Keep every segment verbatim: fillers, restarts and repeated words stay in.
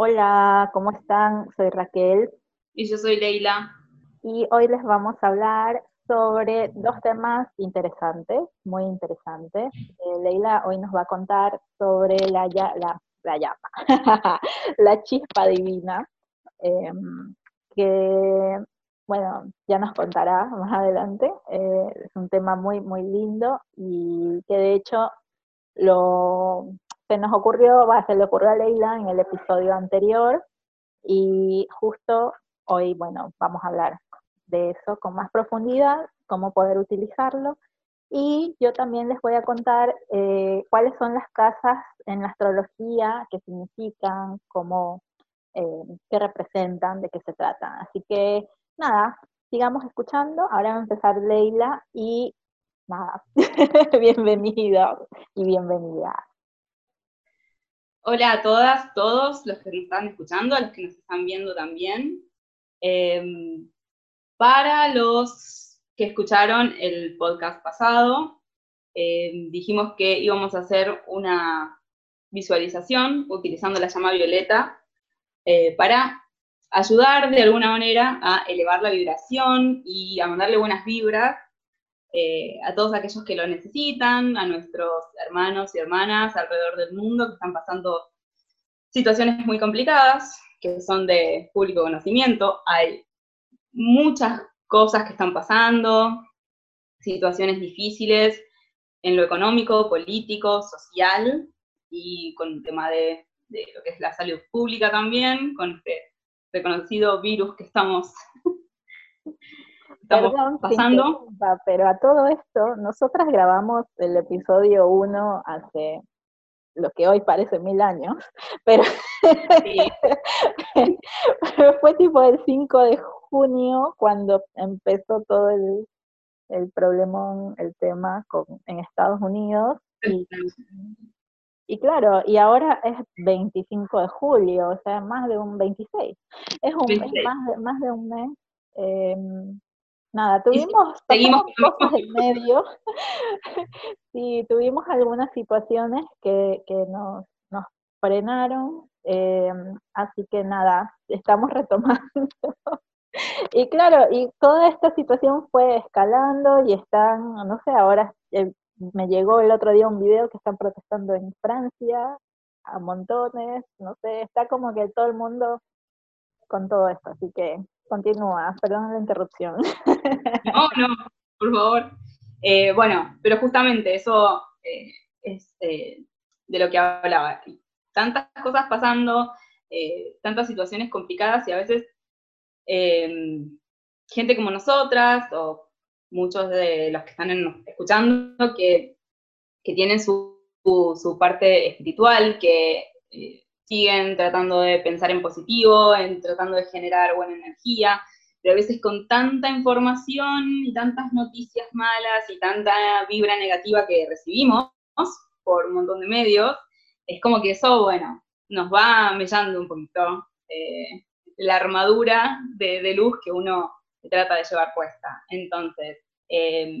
Hola, ¿cómo están? Soy Raquel. Y yo soy Leila. Y hoy les vamos a hablar sobre dos temas interesantes, muy interesantes. Eh, Leila hoy nos va a contar sobre la, ya, la, la llama, la chispa divina, eh, que, bueno, ya nos contará más adelante. Eh, es un tema muy, muy lindo y que de hecho lo... Se nos ocurrió, se le ocurrió a Leila en el episodio anterior, y justo hoy, bueno, vamos a hablar de eso con más profundidad, cómo poder utilizarlo, y yo también les voy a contar eh, cuáles son las casas en la astrología, qué significan, cómo, eh, qué representan, de qué se tratan. Así que, nada, sigamos escuchando, ahora va a empezar Leila, y nada, bienvenida y bienvenida. Hola a todas, todos los que nos están escuchando, a los que nos están viendo también. Eh, para los que escucharon el podcast pasado, eh, dijimos que íbamos a hacer una visualización utilizando la llama violeta eh, para ayudar de alguna manera a elevar la vibración y a mandarle buenas vibras Eh, a todos aquellos que lo necesitan, a nuestros hermanos y hermanas alrededor del mundo que están pasando situaciones muy complicadas, que son de público conocimiento. Hay muchas cosas que están pasando, situaciones difíciles en lo económico, político, social, y con el tema de, de lo que es la salud pública también, con este reconocido virus que estamos... Estamos Perdón, pasando. Pero a todo esto, nosotras grabamos el episodio uno hace lo que hoy parece mil años, pero sí. Fue tipo el cinco de junio cuando empezó todo el, el problemón, el tema con, en Estados Unidos. Y, y claro, y ahora es veinticinco de julio, o sea, más de un veintiséis. Es un veintiséis. Mes, más de, más de un mes. Eh, Nada, tuvimos seguimos cosas en medio, sí, tuvimos algunas situaciones que, que nos, nos frenaron, eh, así que nada, estamos retomando. Y claro, y toda esta situación fue escalando y están, no sé, ahora eh, me llegó el otro día un video que están protestando en Francia, a montones, no sé, está como que todo el mundo con todo esto, así que... Continúa, perdón la interrupción. No, no, por favor. Eh, bueno, pero justamente eso eh, es eh, de lo que hablaba. Tantas cosas pasando, eh, tantas situaciones complicadas, y a veces eh, gente como nosotras, o muchos de los que están en, escuchando, que, que tienen su, su, su parte espiritual, que... Eh, siguen tratando de pensar en positivo, en tratando de generar buena energía, pero a veces con tanta información y tantas noticias malas y tanta vibra negativa que recibimos por un montón de medios, es como que eso, bueno, nos va mellando un poquito eh, la armadura de, de luz que uno trata de llevar puesta. Entonces, eh,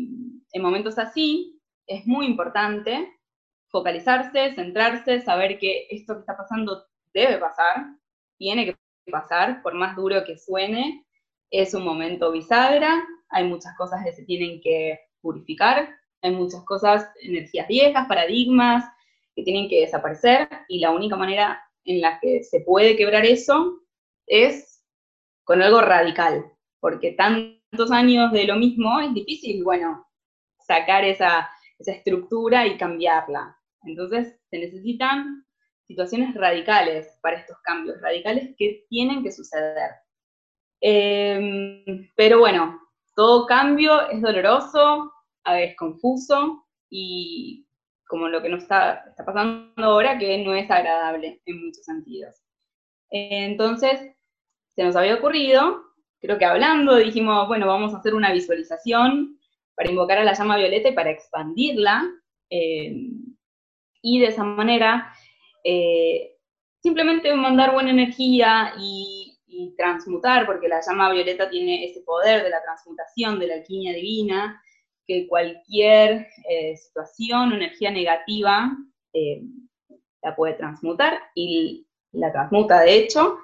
en momentos así, es muy importante focalizarse, centrarse, saber que esto que está pasando debe pasar, tiene que pasar, por más duro que suene, es un momento bisagra, hay muchas cosas que se tienen que purificar, hay muchas cosas, energías viejas, paradigmas, que tienen que desaparecer, y la única manera en la que se puede quebrar eso es con algo radical, porque tantos años de lo mismo es difícil, bueno, sacar esa... esa estructura y cambiarla. Entonces se necesitan situaciones radicales para estos cambios, radicales que tienen que suceder. Eh, pero bueno, todo cambio es doloroso, a veces confuso, y como lo que nos está, está pasando ahora, que no es agradable en muchos sentidos. Eh, entonces, se nos había ocurrido, creo que hablando, dijimos, bueno, vamos a hacer una visualización para invocar a la llama violeta y para expandirla, eh, y de esa manera eh, simplemente mandar buena energía y, y transmutar, porque la llama violeta tiene ese poder de la transmutación, de la alquimia divina, que cualquier eh, situación o energía negativa eh, la puede transmutar y la transmuta de hecho,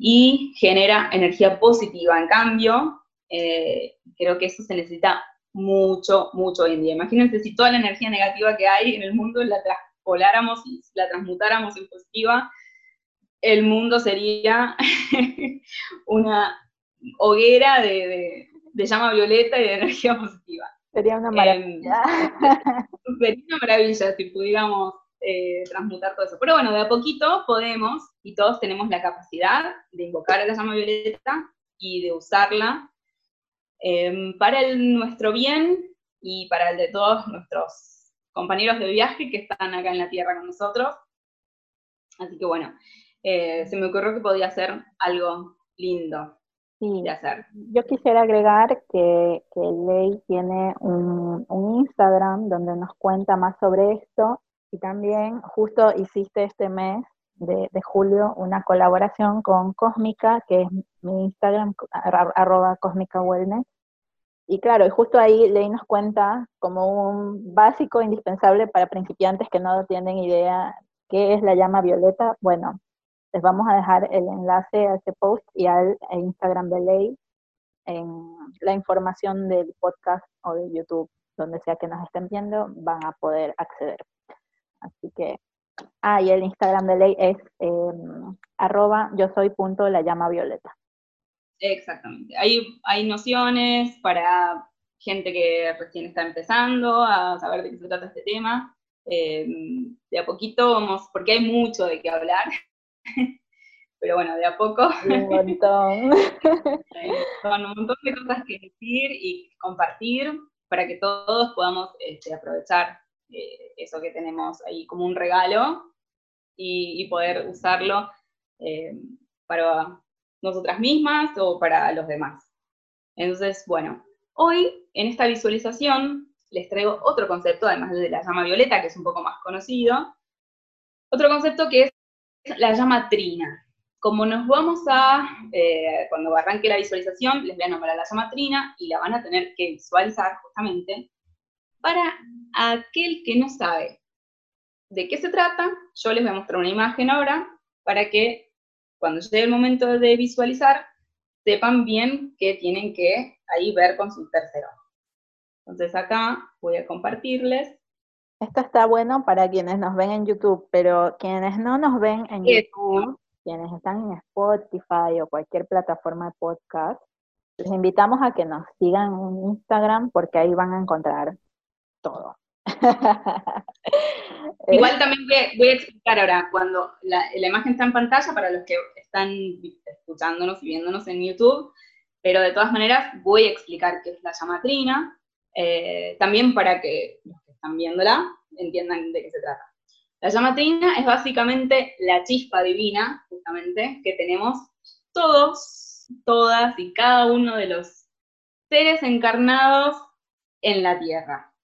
y genera energía positiva. En cambio, eh, creo que eso se necesita mucho, mucho hoy en día. Imagínense si toda la energía negativa que hay en el mundo la traspoláramos, la transmutáramos en positiva, el mundo sería una hoguera de, de, de llama violeta y de energía positiva. Sería una maravilla. Eh, sería una maravilla si pudiéramos eh, transmutar todo eso. Pero bueno, de a poquito podemos, y todos tenemos la capacidad de invocar a la llama violeta y de usarla eh, para el, nuestro bien y para el de todos nuestros compañeros de viaje que están acá en la Tierra con nosotros. Así que bueno, eh, se me ocurrió que podía hacer algo lindo. Sí, yo quisiera agregar que, que Ley tiene un, un Instagram donde nos cuenta más sobre esto, y también justo hiciste este mes de, de julio una colaboración con Cósmica, que es mi Instagram, arroba Cósmica Wellness, y claro, y justo ahí Ley nos cuenta como un básico indispensable para principiantes que no tienen idea qué es la llama violeta. Bueno, les vamos a dejar el enlace a este post y al Instagram de Ley en la información del podcast o de YouTube, donde sea que nos estén viendo, van a poder acceder. Así que, ah, y el Instagram de Ley es eh, arroba yosoy punto lallamavioleta. Exactamente. Hay, hay nociones para gente que recién está empezando a saber de qué se trata este tema. Eh, de a poquito vamos, porque hay mucho de qué hablar. Pero bueno, de a poco un montón. Son un montón de cosas que decir y compartir para que todos podamos este, aprovechar eh, eso que tenemos ahí como un regalo y, y poder usarlo eh, para nosotras mismas o para los demás. Entonces, bueno, hoy en esta visualización les traigo otro concepto, además de la llama violeta, que es un poco más conocido, otro concepto que es la llama trina. Como nos vamos a, eh, cuando arranque la visualización, les voy a nombrar la llama trina y la van a tener que visualizar justamente. Para aquel que no sabe de qué se trata, yo les voy a mostrar una imagen ahora, para que cuando llegue el momento de visualizar, sepan bien que tienen que ahí ver con su tercer ojo. Entonces acá voy a compartirles. Esto está bueno para quienes nos ven en YouTube, pero quienes no nos ven en YouTube, quienes están en Spotify o cualquier plataforma de podcast, les invitamos a que nos sigan en Instagram porque ahí van a encontrar todo. Igual también voy a, voy a explicar ahora, cuando la, la imagen está en pantalla para los que están escuchándonos y viéndonos en YouTube, pero de todas maneras voy a explicar qué es la llama trina, eh, también para que están viéndola, entiendan de qué se trata. La llama trina es básicamente la chispa divina, justamente, que tenemos todos, todas y cada uno de los seres encarnados en la Tierra,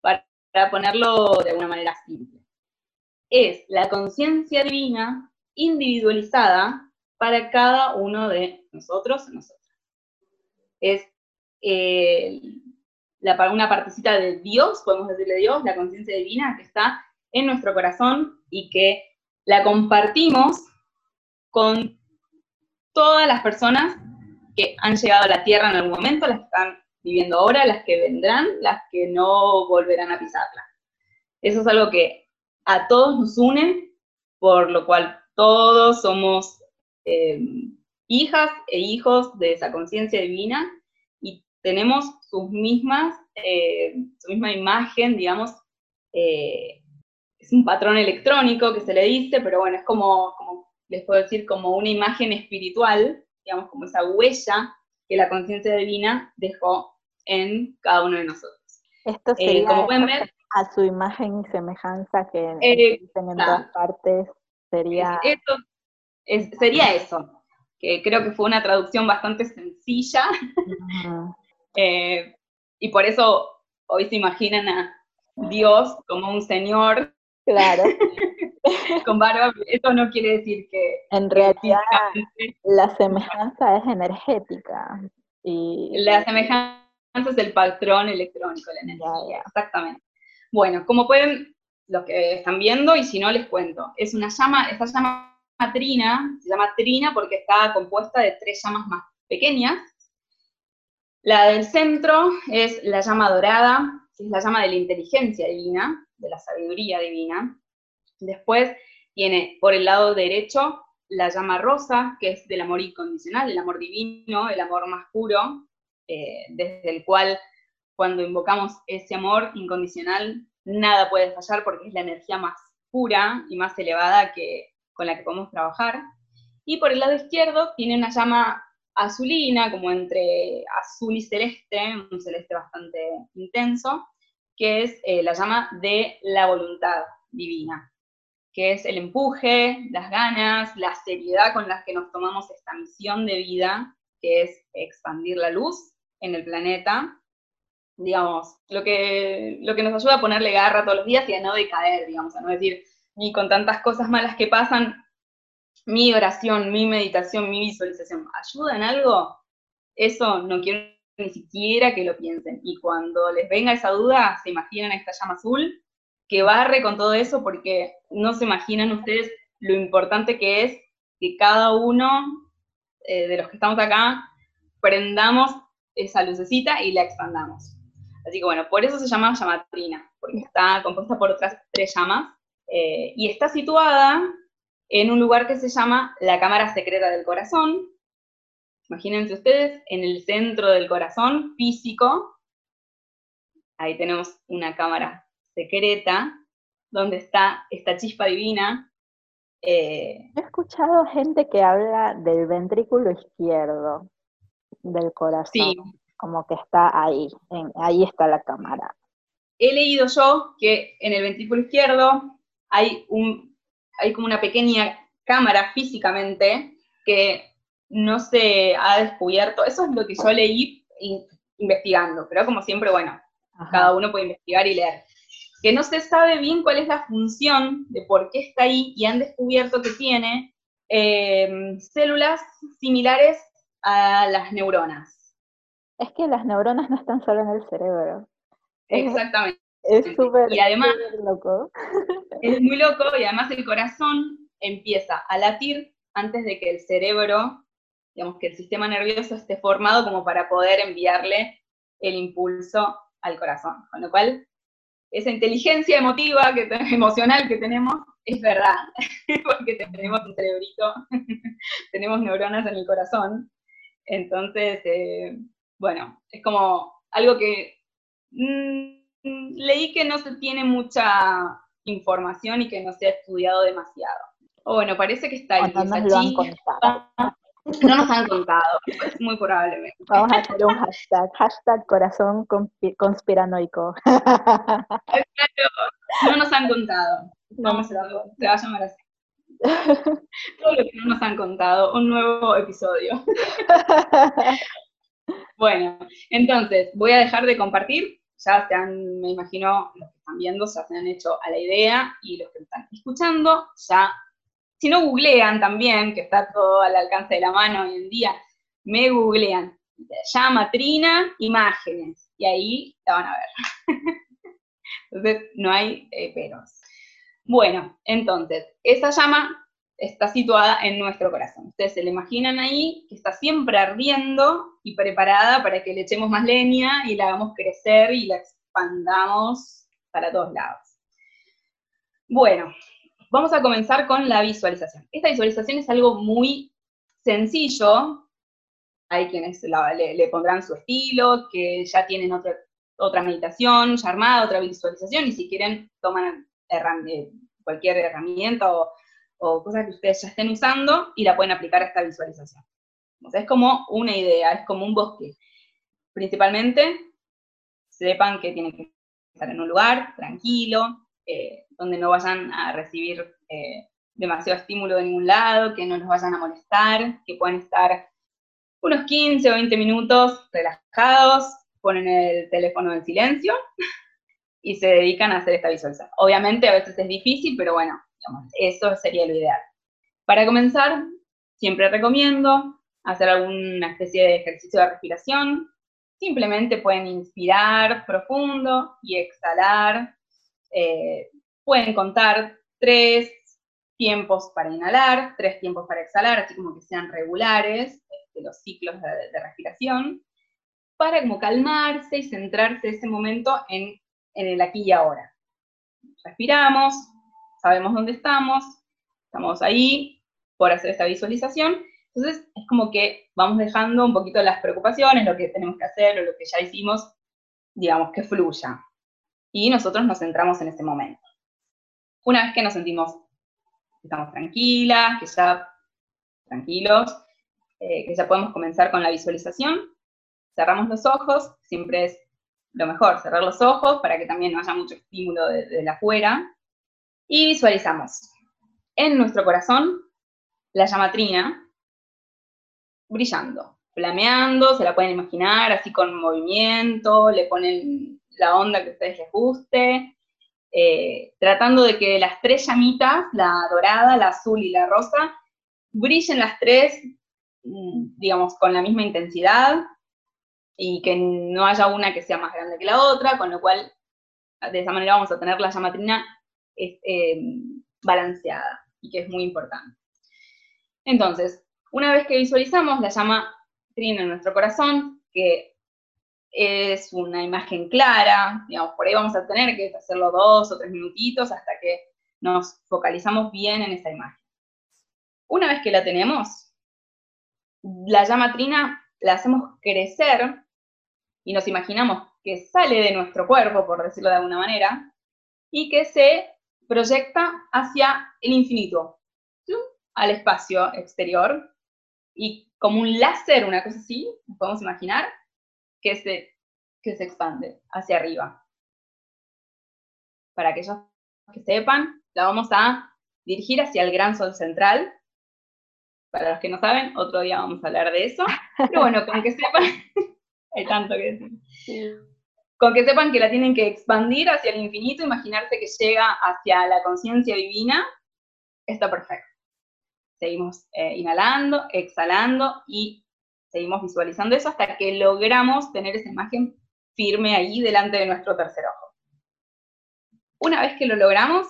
para, para ponerlo de alguna manera simple. Es la conciencia divina individualizada para cada uno de nosotros, nosotras. Es eh, La, una partecita de Dios, podemos decirle Dios, la conciencia divina que está en nuestro corazón y que la compartimos con todas las personas que han llegado a la Tierra en algún momento, las que están viviendo ahora, las que vendrán, las que no volverán a pisarla. Eso es algo que a todos nos une, por lo cual todos somos eh, hijas e hijos de esa conciencia divina. Tenemos sus mismas, eh, su misma imagen, digamos, eh, es un patrón electrónico que se le dice, pero bueno, es como, como les puedo decir, como una imagen espiritual, digamos, como esa huella que la conciencia divina dejó en cada uno de nosotros. Esto sería eh, como pueden ver, a su imagen y semejanza que eh, dicen en todas partes, sería... Esto, es, sería eso, que creo que fue una traducción bastante sencilla, uh-huh. Eh, y por eso hoy se imaginan a Dios como un señor, claro, con barba. Eso no quiere decir que... En realidad la semejanza es energética. Y... La semejanza es el patrón electrónico, la energía, yeah, yeah. Exactamente. Bueno, como pueden, los que están viendo, y si no les cuento, es una llama, esta llama trina, se llama trina porque está compuesta de tres llamas más pequeñas. La del centro es la llama dorada, que es la llama de la inteligencia divina, de la sabiduría divina. Después tiene por el lado derecho la llama rosa, que es del amor incondicional, el amor divino, el amor más puro, eh, desde el cual cuando invocamos ese amor incondicional, nada puede fallar porque es la energía más pura y más elevada que, con la que podemos trabajar. Y por el lado izquierdo tiene una llama azulina, como entre azul y celeste, un celeste bastante intenso, que es eh, la llama de la voluntad divina, que es el empuje, las ganas, la seriedad con las que nos tomamos esta misión de vida, que es expandir la luz en el planeta, digamos, lo que, lo que nos ayuda a ponerle garra todos los días y a no decaer, digamos, a no decir, ni con tantas cosas malas que pasan, mi oración, mi meditación, mi visualización, ¿ayuda en algo? Eso no quiero ni siquiera que lo piensen, y cuando les venga esa duda, se imaginan esta llama azul, que barre con todo eso, porque no se imaginan ustedes lo importante que es que cada uno eh, de los que estamos acá prendamos esa lucecita y la expandamos. Así que bueno, por eso se llama llamatrina, porque está compuesta por otras tres llamas, eh, y está situada en un lugar que se llama la cámara secreta del corazón. Imagínense ustedes, en el centro del corazón físico, ahí tenemos una cámara secreta, donde está esta chispa divina. Eh, He escuchado gente que habla del ventrículo izquierdo del corazón, sí, como que está ahí, en, ahí está la cámara. He leído yo que en el ventrículo izquierdo hay, un, hay como una pequeña cámara físicamente que no se ha descubierto, eso es lo que yo leí in, investigando, pero como siempre, bueno, ajá, cada uno puede investigar y leer, que no se sabe bien cuál es la función de por qué está ahí, y han descubierto que tiene eh, células similares a las neuronas. Es que las neuronas no están solo en el cerebro. Exactamente. Es súper loco. Es muy loco, y además el corazón empieza a latir antes de que el cerebro, digamos que el sistema nervioso esté formado como para poder enviarle el impulso al corazón, con lo cual esa inteligencia emotiva, que emocional que tenemos, es verdad, porque tenemos un cerebrito, tenemos neuronas en el corazón, entonces, eh, bueno, es como algo que mmm, leí que no se tiene mucha información y que no se ha estudiado demasiado. O bueno, parece que está ahí, no nos lo han contado. No nos han contado, pues muy probablemente. Vamos a hacer un hashtag, hashtag corazón conspiranoico. No nos han contado, vamos a hacerlo, se va a llamar así. Todo lo que no nos han contado, un nuevo episodio. Bueno, entonces, voy a dejar de compartir, ya se han, me imagino, los que están viendo ya se han hecho a la idea, y los que están escuchando ya... Si no googlean también, que está todo al alcance de la mano hoy en día, me googlean, llama trina, imágenes, y ahí la van a ver. Entonces, no hay eh, peros. Bueno, entonces, esa llama está situada en nuestro corazón. Ustedes se la imaginan ahí, que está siempre ardiendo y preparada para que le echemos más leña y la hagamos crecer y la expandamos para todos lados. Bueno. Vamos a comenzar con la visualización. Esta visualización es algo muy sencillo, hay quienes la, le, le pondrán su estilo, que ya tienen otra, otra meditación ya armada, otra visualización, y si quieren toman herram cualquier herramienta o, o cosas que ustedes ya estén usando, y la pueden aplicar a esta visualización. Entonces, es como una idea, es como un bosque. Principalmente, sepan que tienen que estar en un lugar tranquilo, Eh, donde no vayan a recibir eh, demasiado estímulo de ningún lado, que no los vayan a molestar, que puedan estar unos quince o veinte minutos relajados, ponen el teléfono en silencio y se dedican a hacer esta visualización. Obviamente a veces es difícil, pero bueno, digamos, eso sería lo ideal. Para comenzar, siempre recomiendo hacer alguna especie de ejercicio de respiración, simplemente pueden inspirar profundo y exhalar. Eh, pueden contar tres, tiempos para inhalar, tres tiempos para exhalar, así como que sean regulares este, los ciclos de, de respiración, para como calmarse y centrarse ese momento en, en el aquí y ahora. Respiramos, sabemos dónde estamos, estamos ahí por hacer esta visualización, entonces es como que vamos dejando un poquito las preocupaciones, lo que tenemos que hacer o lo que ya hicimos, digamos que fluya. Y nosotros nos centramos en ese momento. Una vez que nos sentimos, estamos tranquilas, que ya, tranquilos, eh, que ya podemos comenzar con la visualización, cerramos los ojos, siempre es lo mejor, cerrar los ojos para que también no haya mucho estímulo de, de la afuera, y visualizamos en nuestro corazón la llama trina brillando, flameando, se la pueden imaginar, así con movimiento, le ponen la onda que a ustedes les guste, eh, tratando de que las tres llamitas, la dorada, la azul y la rosa, brillen las tres, digamos, con la misma intensidad, y que no haya una que sea más grande que la otra, con lo cual, de esa manera vamos a tener la llama trina eh, balanceada, y que es muy importante. Entonces, una vez que visualizamos la llama trina en nuestro corazón, que es una imagen clara, digamos, por ahí vamos a tener que hacerlo dos o tres minutitos hasta que nos focalizamos bien en esa imagen. Una vez que la tenemos, la llama trina la hacemos crecer, y nos imaginamos que sale de nuestro cuerpo, por decirlo de alguna manera, y que se proyecta hacia el infinito, ¿sí? Al espacio exterior, y como un láser, una cosa así, podemos imaginar, que se, que se expande hacia arriba. Para aquellos que sepan, la vamos a dirigir hacia el gran sol central. Para los que no saben, otro día vamos a hablar de eso. Pero bueno, con que sepan, hay tanto que decir. Con que sepan que la tienen que expandir hacia el infinito, imaginarse que llega hacia la conciencia divina, está perfecto. Seguimos eh, inhalando, exhalando y seguimos visualizando eso hasta que logramos tener esa imagen firme ahí delante de nuestro tercer ojo. Una vez que lo logramos,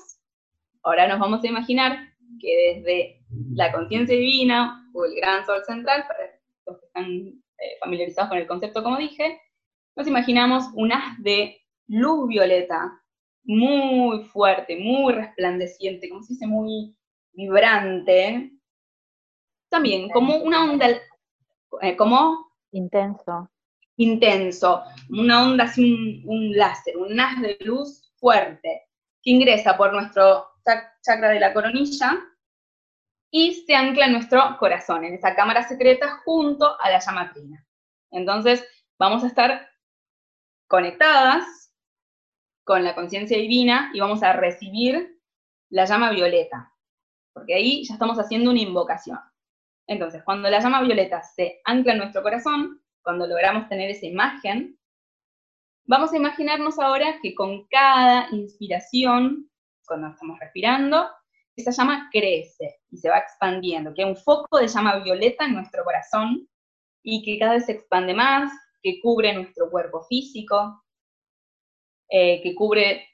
ahora nos vamos a imaginar que desde la conciencia divina, o el gran sol central, para los que están familiarizados con el concepto como dije, nos imaginamos un haz de luz violeta, muy fuerte, muy resplandeciente, como se dice, muy vibrante, también intenso. Como una onda, eh, como... Intenso. Intenso, una onda así, un, un láser, un haz de luz fuerte, que ingresa por nuestro chakra de la coronilla, y se ancla en nuestro corazón, en esa cámara secreta, junto a la llama trina. Entonces, vamos a estar conectadas con la conciencia divina, y vamos a recibir la llama violeta, porque ahí ya estamos haciendo una invocación. Entonces, cuando la llama violeta se ancla en nuestro corazón, cuando logramos tener esa imagen, vamos a imaginarnos ahora que con cada inspiración, cuando estamos respirando, esa llama crece y se va expandiendo, que hay un foco de llama violeta en nuestro corazón, y que cada vez se expande más, que cubre nuestro cuerpo físico, eh, que cubre,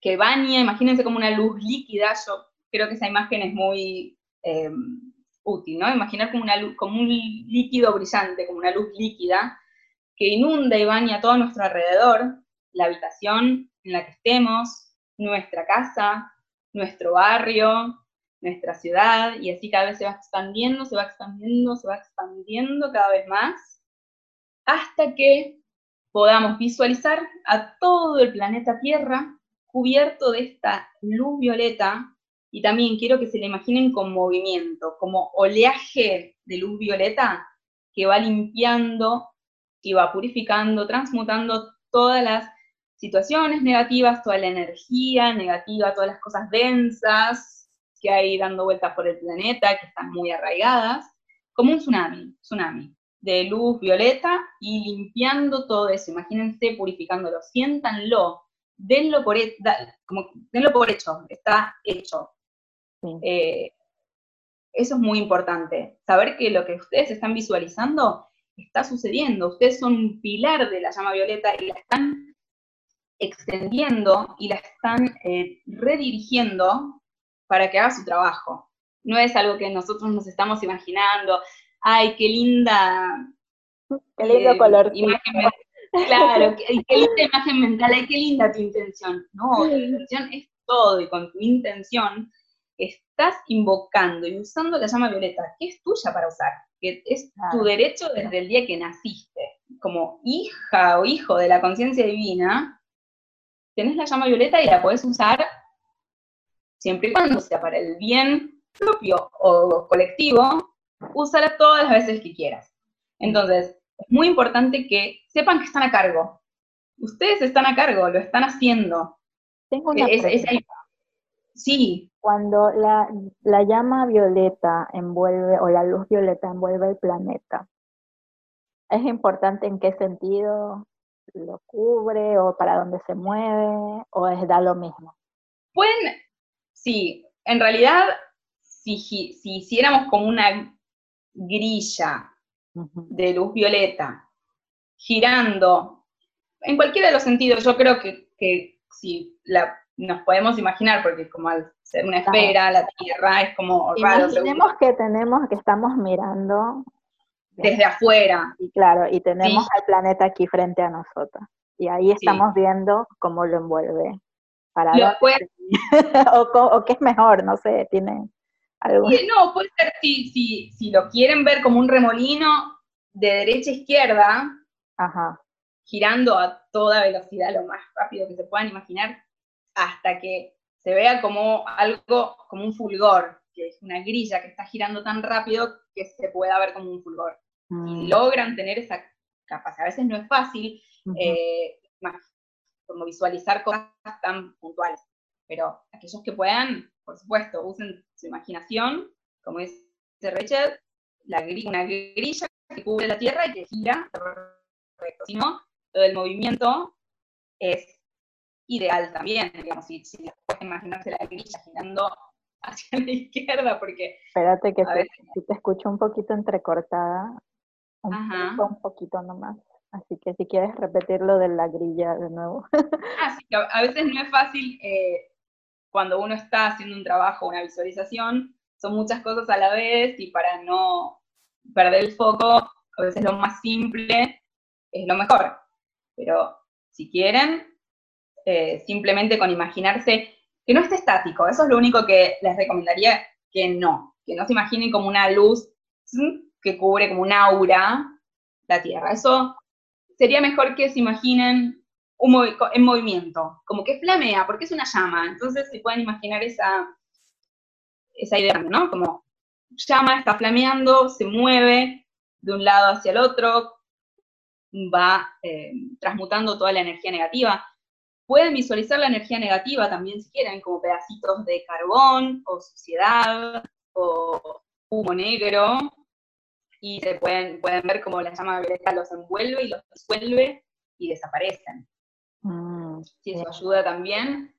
que baña, imagínense como una luz líquida, yo creo que esa imagen es muy eh, útil, ¿no? Imaginar como una luz, como un líquido brillante, como una luz líquida, que inunda y baña todo nuestro alrededor, la habitación en la que estemos, nuestra casa, nuestro barrio, nuestra ciudad, y así cada vez se va expandiendo, se va expandiendo, se va expandiendo cada vez más, hasta que podamos visualizar a todo el planeta Tierra cubierto de esta luz violeta, y también quiero que se la imaginen con movimiento, como oleaje de luz violeta que va limpiando y va purificando, transmutando todas las situaciones negativas, toda la energía negativa, todas las cosas densas que hay dando vueltas por el planeta, que están muy arraigadas, como un tsunami, tsunami de luz violeta, y limpiando todo eso, imagínense purificándolo, siéntanlo, denlo por, da, como, denlo por hecho, está hecho. Sí. Eh, eso es muy importante, saber que lo que ustedes están visualizando está sucediendo, ustedes son un pilar de la llama violeta y la están extendiendo y la están eh, redirigiendo para que haga su trabajo. No es algo que nosotros nos estamos imaginando, ay, qué linda... Qué lindo eh, color. Imagen, claro, qué, qué linda imagen mental, ay, qué linda tu intención. No, tu intención es todo, y con tu intención estás invocando y usando la llama violeta, que es tuya para usar, que es tu derecho desde el día que naciste. Como hija o hijo de la conciencia divina, tenés la llama violeta y la podés usar siempre y cuando sea para el bien propio o colectivo, úsala todas las veces que quieras. Entonces, es muy importante que sepan que están a cargo. Ustedes están a cargo, lo están haciendo. Tengo una es, pregunta. Es sí. Cuando la, la llama violeta envuelve, o la luz violeta envuelve el planeta, ¿es importante en qué sentido lo cubre, o para dónde se mueve, o es da lo mismo? Pueden, sí, en realidad, si, si hiciéramos como una grilla de luz violeta, girando, en cualquiera de los sentidos, yo creo que, que si la, nos podemos imaginar, porque como al ser una esfera, la Tierra es como raro. Imaginemos que tenemos, que estamos mirando desde afuera. Y claro, y tenemos sí. al planeta aquí frente a nosotros, y ahí estamos sí. viendo cómo lo envuelve. Para lo puede... o, o qué es mejor, no sé, tiene... Sí, no, puede ser, si, si, si lo quieren ver como un remolino de derecha a izquierda, ajá, girando a toda velocidad, lo más rápido que se puedan imaginar, hasta que se vea como algo, como un fulgor, que es una grilla que está girando tan rápido que se pueda ver como un fulgor. Mm. Si logran tener esa capacidad, a veces no es fácil, uh-huh. eh, más, como visualizar cosas tan puntuales, pero aquellos que puedan, por supuesto, usen su imaginación, como dice Rachel, la gr- una grilla que cubre la Tierra y que gira, correcto. Si no, todo el movimiento es ideal también, digamos, si, si puedes imaginarse la grilla girando hacia la izquierda, porque... Espérate que te, si te escucho un poquito entrecortada, un, ajá. poco, un poquito nomás, así que si quieres repetir lo de la grilla de nuevo. Ah, sí, a veces no es fácil... Eh, cuando uno está haciendo un trabajo, una visualización, son muchas cosas a la vez, y para no perder el foco, a veces lo más simple es lo mejor. Pero si quieren, eh, simplemente con imaginarse, que no esté estático, eso es lo único que les recomendaría, que no, que no se imaginen como una luz que cubre como un aura la Tierra. Eso sería mejor que se imaginen Un movi- en movimiento, como que flamea, porque es una llama, entonces se pueden imaginar esa, esa idea, ¿no? Como llama, está flameando, se mueve de un lado hacia el otro, va eh, transmutando toda la energía negativa. Pueden visualizar la energía negativa también si quieren, como pedacitos de carbón, o suciedad, o humo negro, y se pueden, pueden ver como la llama violeta los envuelve y los disuelve y desaparecen. Si eso ayuda también,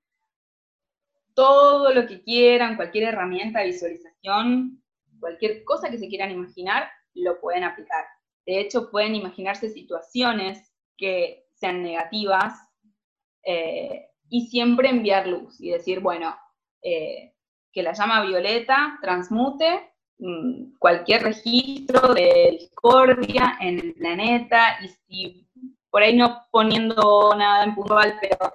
todo lo que quieran, cualquier herramienta de visualización, cualquier cosa que se quieran imaginar, lo pueden aplicar. De hecho, pueden imaginarse situaciones que sean negativas, eh, y siempre enviar luz, y decir, bueno, eh, que la llama violeta transmute mmm, cualquier registro de discordia en el planeta, y si por ahí no poniendo nada en puntual, pero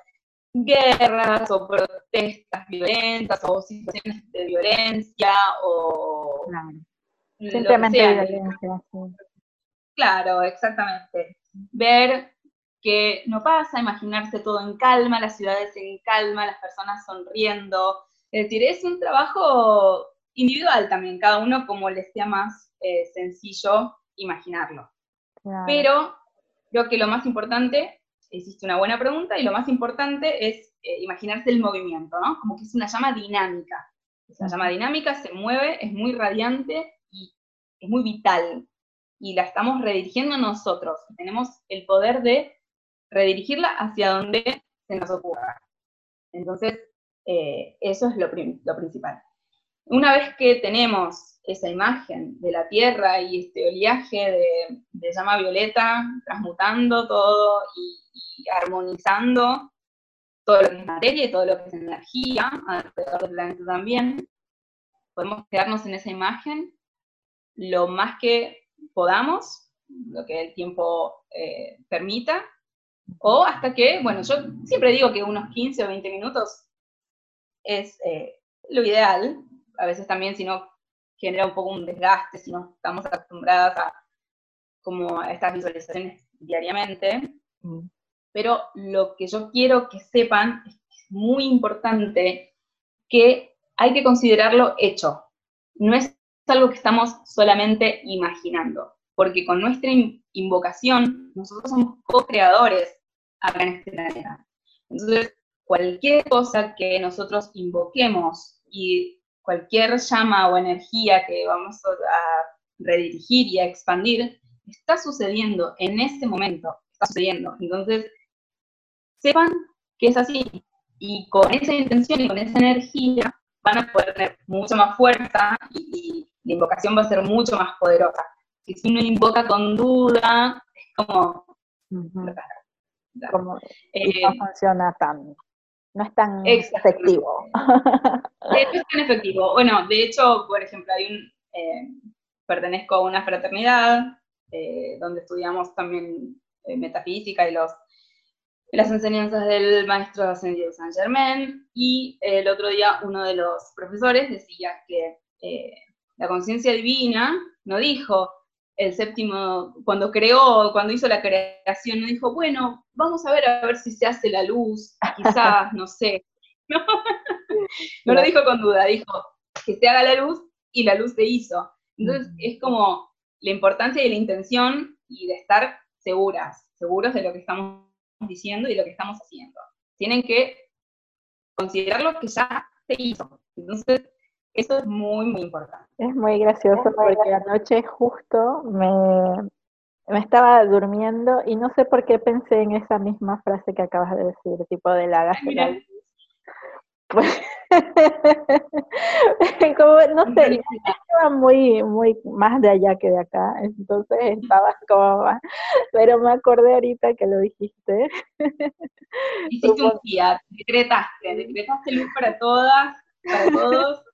guerras o protestas violentas o situaciones de violencia o... Claro, simplemente violencia. Claro, exactamente. Ver que no pasa, imaginarse todo en calma, las ciudades en calma, las personas sonriendo. Es decir, es un trabajo individual también, cada uno como les sea más eh, sencillo imaginarlo. Claro. Pero... creo que lo más importante, hiciste una buena pregunta, y lo más importante es eh, imaginarse el movimiento, ¿no? Como que es una llama dinámica. Es una llama dinámica, se mueve, es muy radiante y es muy vital. Y la estamos redirigiendo nosotros. Tenemos el poder de redirigirla hacia donde se nos ocurra. Entonces, eh, eso es lo, prim- lo principal. Una vez que tenemos esa imagen de la Tierra y este oleaje de, de llama violeta, transmutando todo y, y armonizando todo lo que es materia y todo lo que es energía, alrededor del planeta también. Podemos quedarnos en esa imagen lo más que podamos, lo que el tiempo eh, permita, o hasta que, bueno, yo siempre digo que unos quince o veinte minutos es eh, lo ideal. A veces también, si no, genera un poco un desgaste, si no estamos acostumbradas a, como a estas visualizaciones diariamente. Mm. Pero lo que yo quiero que sepan es que es muy importante que hay que considerarlo hecho. No es algo que estamos solamente imaginando, porque con nuestra invocación nosotros somos co-creadores acá en este planeta. Entonces, cualquier cosa que nosotros invoquemos y cualquier llama o energía que vamos a redirigir y a expandir, está sucediendo en ese momento, está sucediendo. Entonces, sepan que es así, y con esa intención y con esa energía van a poder tener mucha más fuerza y, y la invocación va a ser mucho más poderosa. Y si uno invoca con duda, es como... Uh-huh. Como eh, no funciona tan... No es tan efectivo. De hecho, es tan efectivo. Bueno, de hecho, por ejemplo, hay un, eh, pertenezco a una fraternidad eh, donde estudiamos también eh, metafísica y los, las enseñanzas del maestro ascendido Saint Germain, y eh, el otro día uno de los profesores decía que eh, la conciencia divina no dijo el séptimo, cuando creó, cuando hizo la creación, no dijo, bueno, vamos a ver a ver si se hace la luz, quizás, no sé. No, no lo dijo con duda, dijo que se haga la luz y la luz se hizo. Entonces es como la importancia de la intención y de estar seguras, seguros de lo que estamos diciendo y lo que estamos haciendo. Tienen que considerar lo que ya se hizo. Entonces, eso es muy, muy importante. Es muy gracioso es muy porque gracioso. Anoche justo me, me estaba durmiendo y no sé por qué pensé en esa misma frase que acabas de decir, tipo de la gasolina. Pues, como, no sé, estaba muy, muy más de allá que de acá, entonces estaba como más, pero me acordé ahorita que lo dijiste. Hiciste un fiat, decretaste, decretaste luz para todas, para todos.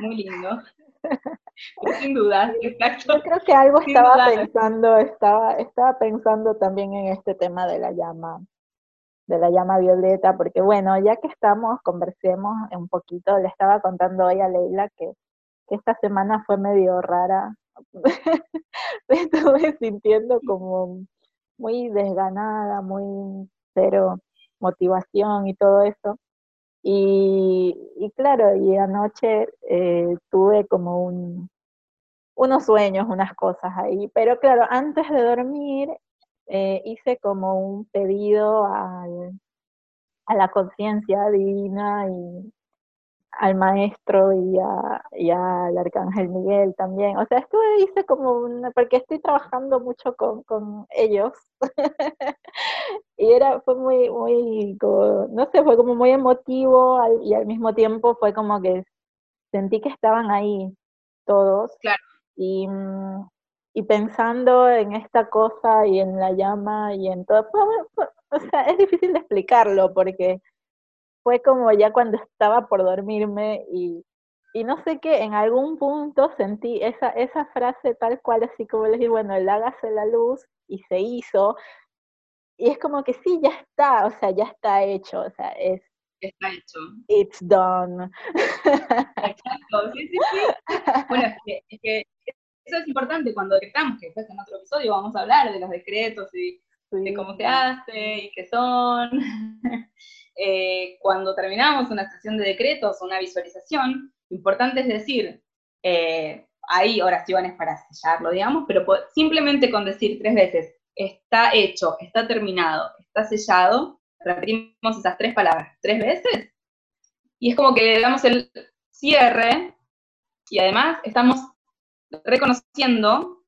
Muy lindo. Sin duda, exacto. Yo creo que algo estaba pensando, estaba, estaba pensando también en este tema de la llama, de la llama violeta, porque bueno, ya que estamos, conversemos un poquito. Le estaba contando hoy a Leila que, que esta semana fue medio rara. Me estuve sintiendo como muy desganada, muy cero motivación y todo eso. Y, y claro, y anoche eh, tuve como un, unos sueños, unas cosas ahí, pero claro, antes de dormir eh, hice como un pedido al, a la conciencia divina y al maestro y, a, y al Arcángel Miguel también, o sea, estuve, hice como un, porque estoy trabajando mucho con, con ellos, y era, fue muy, muy, como, no sé, fue como muy emotivo, al, y al mismo tiempo fue como que sentí que estaban ahí todos, claro. y, y pensando en esta cosa, y en la llama, y en todo, pues, pues, o sea, es difícil de explicarlo, porque... Fue como ya cuando estaba por dormirme y, y no sé qué, en algún punto sentí esa, esa frase tal cual, así como les digo, bueno, el hágase la luz, y se hizo, y es como que sí, ya está, o sea, ya está hecho, o sea, es... Está hecho. It's done. Exacto, sí, sí, sí. Bueno, es que, es que eso es importante cuando decretamos, que después en otro episodio vamos a hablar de los decretos y de cómo se hace y qué son... Eh, cuando terminamos una sesión de decretos o una visualización, lo importante es decir, eh, hay oraciones para sellarlo, digamos, pero simplemente con decir tres veces, está hecho, está terminado, está sellado, repetimos esas tres palabras tres veces, y es como que damos el cierre, y además estamos reconociendo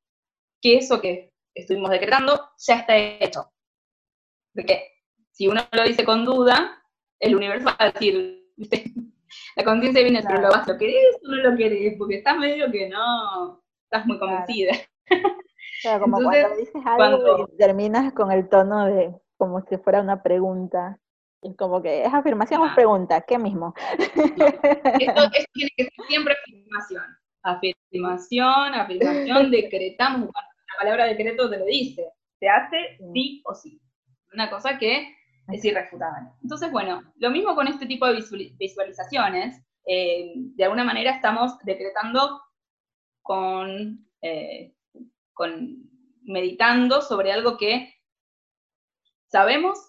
que eso que estuvimos decretando ya está hecho. Porque si uno lo dice con duda, el universo va a decir, la conciencia viene, pero lo vas, ¿lo querés o no lo querés? Porque estás medio que no, estás muy convencida. Claro. Claro, como entonces, cuando dices algo cuando, y terminas con el tono de, como si fuera una pregunta. Como que es afirmación ah. o es pregunta, ¿qué mismo? No, esto, esto tiene que ser siempre afirmación. Afirmación, afirmación, decretamos. La palabra decreto te lo dice. Se hace sí o sí. Una cosa que es irrefutable. Entonces, bueno, lo mismo con este tipo de visualizaciones. Eh, de alguna manera estamos decretando con, eh, con meditando sobre algo que sabemos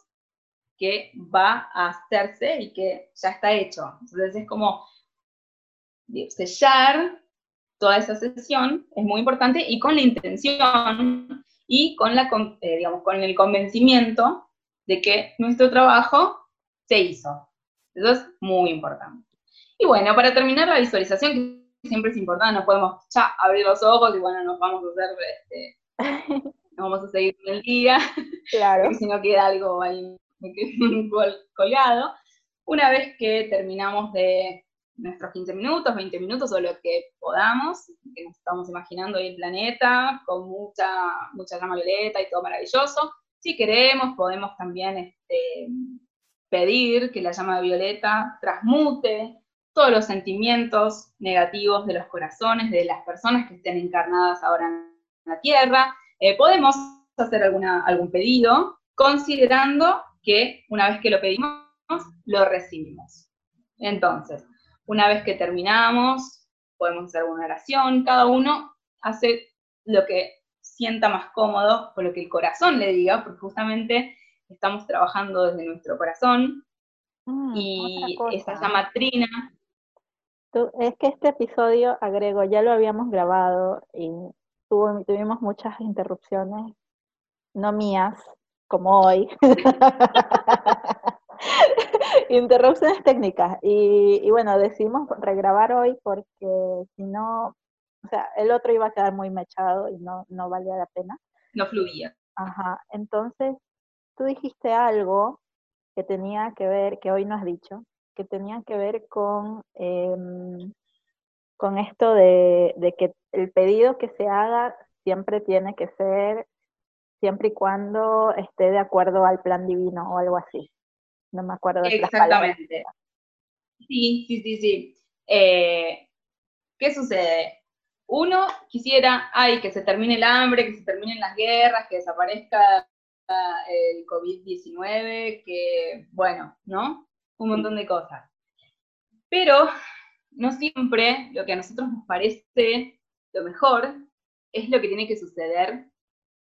que va a hacerse y que ya está hecho. Entonces es como sellar toda esa sesión, es muy importante, y con la intención y con, la, eh, digamos, con el convencimiento de que nuestro trabajo se hizo. Eso es muy importante. Y bueno, para terminar la visualización, que siempre es importante, no podemos ya abrir los ojos y bueno, nos vamos a hacer... Este, nos vamos a seguir con el día, claro. Porque si no queda algo ahí... colgado. Una vez que terminamos de nuestros quince minutos, veinte minutos, o lo que podamos, que nos estamos imaginando hoy el planeta, con mucha, mucha llama violeta y todo maravilloso, si queremos podemos también este, pedir que la llama violeta transmute todos los sentimientos negativos de los corazones, de las personas que estén encarnadas ahora en la Tierra. Eh, podemos hacer alguna, algún pedido, considerando que una vez que lo pedimos, lo recibimos. Entonces, una vez que terminamos, podemos hacer una oración, cada uno hace lo que sienta más cómodo, o lo que el corazón le diga, porque justamente estamos trabajando desde nuestro corazón, mm, y esa llama trina. Tú, es que este episodio, agrego, ya lo habíamos grabado, y tuvo, tuvimos muchas interrupciones, no mías, como hoy, interrupciones técnicas, y, y bueno, decidimos regrabar hoy porque si no, o sea, el otro iba a quedar muy mechado y no, no valía la pena. No fluía. Ajá, entonces tú dijiste algo que tenía que ver, que hoy no has dicho, que tenía que ver con, eh, con esto de, de que el pedido que se haga siempre tiene que ser siempre y cuando esté de acuerdo al plan divino o algo así. No me acuerdo de las palabras. Exactamente. Sí, sí, sí, sí. Eh, ¿Qué sucede? Uno quisiera, ay, que se termine el hambre, que se terminen las guerras, que desaparezca el covid diecinueve, que, bueno, ¿no? Un montón de cosas. Pero no siempre lo que a nosotros nos parece lo mejor es lo que tiene que suceder,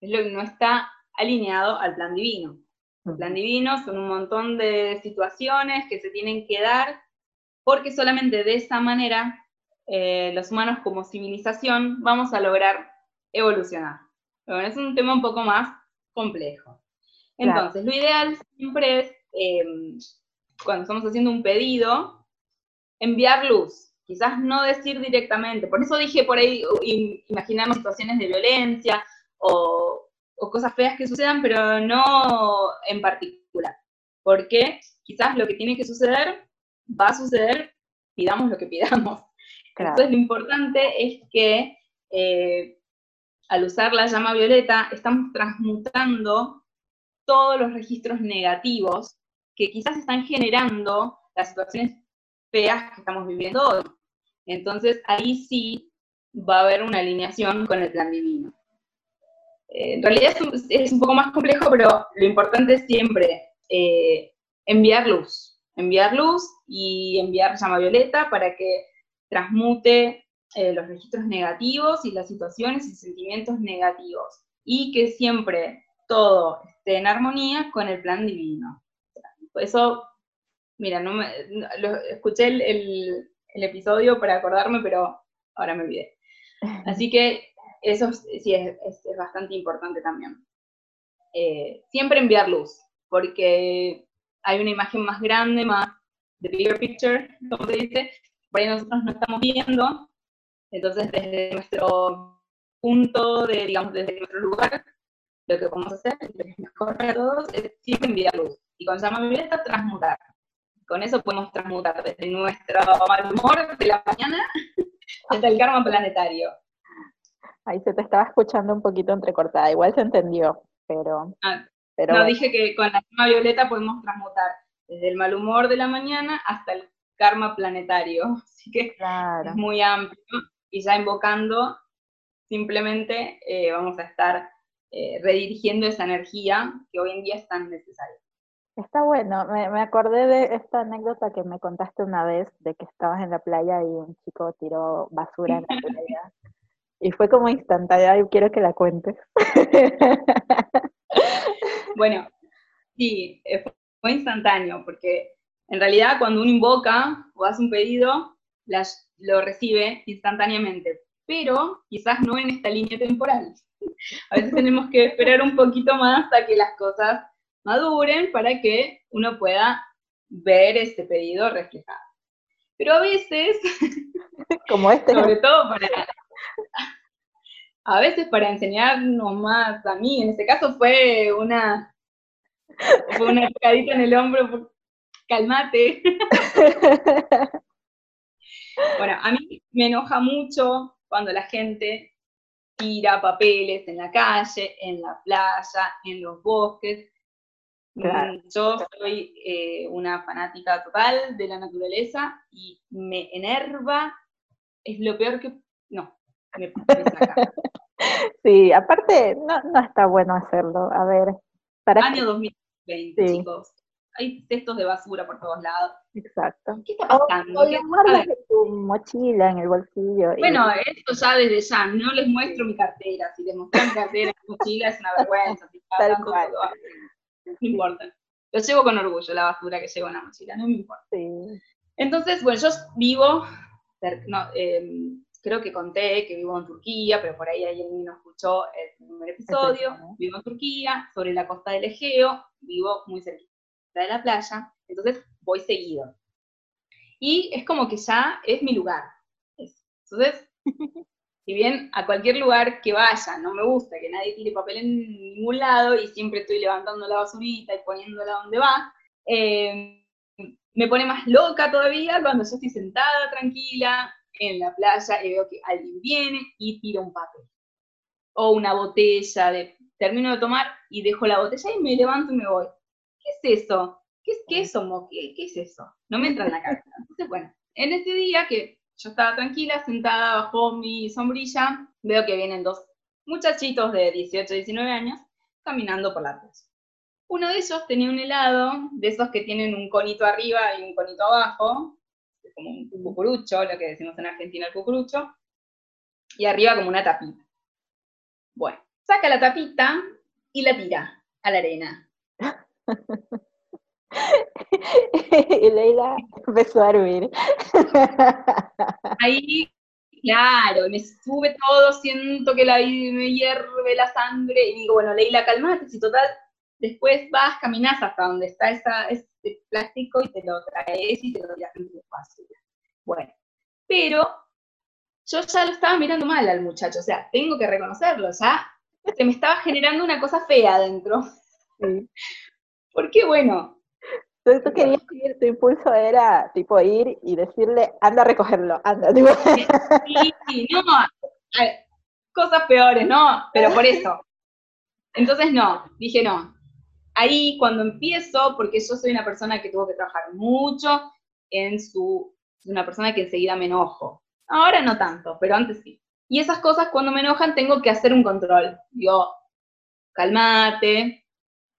es lo que no está alineado al plan divino. El plan divino son un montón de situaciones que se tienen que dar, porque solamente de esa manera eh, los humanos como civilización vamos a lograr evolucionar. Bueno, es un tema un poco más complejo. Entonces, claro, lo ideal siempre es, eh, cuando estamos haciendo un pedido, enviar luz. Quizás no decir directamente, por eso dije por ahí, imaginamos situaciones de violencia, O, o cosas feas que sucedan, pero no en particular. Porque quizás lo que tiene que suceder, va a suceder, pidamos lo que pidamos. Claro. Entonces lo importante es que eh, al usar la llama violeta, estamos transmutando todos los registros negativos que quizás están generando las situaciones feas que estamos viviendo hoy. Entonces ahí sí va a haber una alineación con el plan divino. En realidad es un, es un poco más complejo, pero lo importante es siempre eh, enviar luz, enviar luz y enviar llama violeta para que transmute eh, los registros negativos y las situaciones y sentimientos negativos, y que siempre todo esté en armonía con el plan divino. Eso, mira, no me, no, lo, escuché el, el, el episodio para acordarme, pero ahora me olvidé. Así que eso sí es, es, es bastante importante también. Eh, siempre enviar luz, porque hay una imagen más grande, más the bigger picture, como se dice, por ahí nosotros no estamos viendo, entonces desde nuestro punto, de, digamos, desde nuestro lugar, lo que podemos hacer, lo que es mejor para todos, es siempre enviar luz. Y con llama violeta, transmutar. Con eso podemos transmutar desde nuestro mal humor de la mañana hasta el karma planetario. Ahí se te estaba escuchando un poquito entrecortada, igual se entendió, pero... Ah, pero no, bueno. Dije que con la llama violeta podemos transmutar desde el mal humor de la mañana hasta el karma planetario, así que claro, es muy amplio, y ya invocando, simplemente eh, vamos a estar eh, redirigiendo esa energía que hoy en día es tan necesaria. Está bueno, me, me acordé de esta anécdota que me contaste una vez, de que estabas en la playa y un chico tiró basura en la playa, y fue como instantánea, y quiero que la cuentes. Bueno, sí, fue instantáneo, porque en realidad cuando uno invoca o hace un pedido, la, lo recibe instantáneamente, pero quizás no en esta línea temporal. A veces tenemos que esperar un poquito más hasta que las cosas maduren para que uno pueda ver este pedido reflejado. Pero a veces, como este, sobre todo para, a veces para enseñarnos más a mí, en este caso fue una, fue una tocadita en el hombro, calmate. Bueno, a mí me enoja mucho cuando la gente tira papeles en la calle, en la playa, en los bosques. Claro. Yo soy eh, una fanática total de la naturaleza y me enerva, es lo peor que... No, me, me saca. Sí, aparte no, no está bueno hacerlo, a ver... ¿para año qué? dos mil veinte, sí, chicos, hay cestos de basura por todos lados. Exacto. ¿Qué está pasando? O, o ¿Qué guardas en tu mochila, en el bolsillo? Y... Bueno, esto ya desde ya, no les muestro mi cartera, si les muestro mi cartera, mi mochila, es una vergüenza, si está hablando todo. No importa. Lo llevo con orgullo, la basura que llevo en la mochila, no me importa. Sí. Entonces, bueno, yo vivo, no, eh, creo que conté que vivo en Turquía, pero por ahí alguien no escuchó el primer episodio. Perfecto, ¿eh? Vivo en Turquía, sobre la costa del Egeo, vivo muy cerca de la playa, entonces voy seguido. Y es como que ya es mi lugar. Entonces, si bien a cualquier lugar que vaya, no me gusta que nadie tire papel en ningún lado y siempre estoy levantando la basurita y poniéndola donde va, eh, me pone más loca todavía cuando yo estoy sentada tranquila en la playa y veo que alguien viene y tira un papel. O una botella, de, termino de tomar y dejo la botella y me levanto y me voy. ¿Qué es eso? ¿Qué, qué, somos? ¿Qué, qué es eso? No me entra en la cabeza. Entonces, bueno, en este día que... yo estaba tranquila, sentada bajo mi sombrilla, veo que vienen dos muchachitos de dieciocho, diecinueve años, caminando por la playa. Uno de ellos tenía un helado, de esos que tienen un conito arriba y un conito abajo, como un cucurucho, lo que decimos en Argentina el cucurucho, y arriba como una tapita. Bueno, saca la tapita y la tira a la arena. Y Leila empezó a hervir. Ahí, claro, me sube todo, siento que la, me hierve la sangre, y digo, bueno, Leila, calmate, si total, después vas, caminás hasta donde está esa, ese plástico y te lo traes y te lo tiras en tu espacio. Bueno, pero yo ya lo estaba mirando mal al muchacho, o sea, tengo que reconocerlo, ya se me estaba generando una cosa fea adentro. Sí. Porque, bueno... Entonces tú querías ir, tu impulso era, tipo, ir y decirle, anda a recogerlo, anda. Tipo. Sí, sí, no, cosas peores, no, pero por eso. Entonces no, dije no. Ahí cuando empiezo, porque yo soy una persona que tuvo que trabajar mucho, en su, una persona que enseguida me enojo. Ahora no tanto, pero antes sí. Y esas cosas cuando me enojan tengo que hacer un control. Digo, calmate.